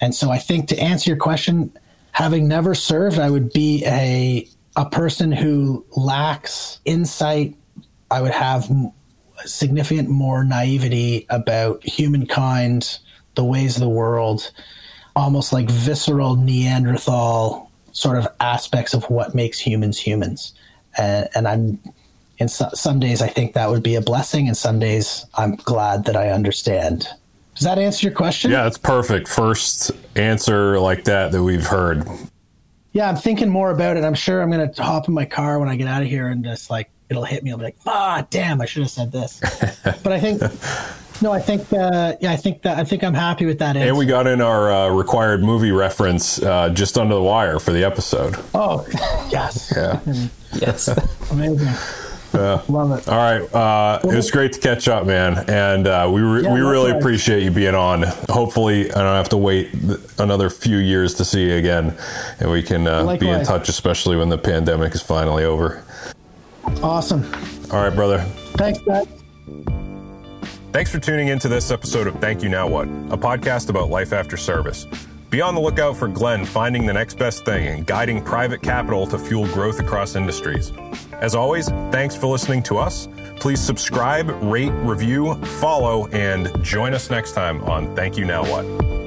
And so I think to answer your question, having never served, I would be a person who lacks insight. I would have significant more naivety about humankind, the ways of the world, almost like visceral Neanderthal sort of aspects of what makes humans humans. And some days I think that would be a blessing, and some days I'm glad that I understand. Does that answer your question? Yeah, that's perfect. First answer like that we've heard. Yeah, I'm thinking more about it. I'm sure I'm going to hop in my car when I get out of here and just like, it'll hit me. I'll be like, damn, I should have said this. But I think I'm happy with that answer. And we got in our required movie reference just under the wire for the episode. Oh, yes. Yeah. Yes. Amazing. Love it. All right. It was great to catch up, man. And we really appreciate you being on. Hopefully I don't have to wait another few years to see you again, and we can be in touch, especially when the pandemic is finally over. Awesome. All right, brother. Thanks, guys. Thanks for tuning into this episode of Thank You Now What, a podcast about life after service. Be on the lookout for Glenn finding the next best thing and guiding private capital to fuel growth across industries. As always, thanks for listening to us. Please subscribe, rate, review, follow, and join us next time on Thank You Now What.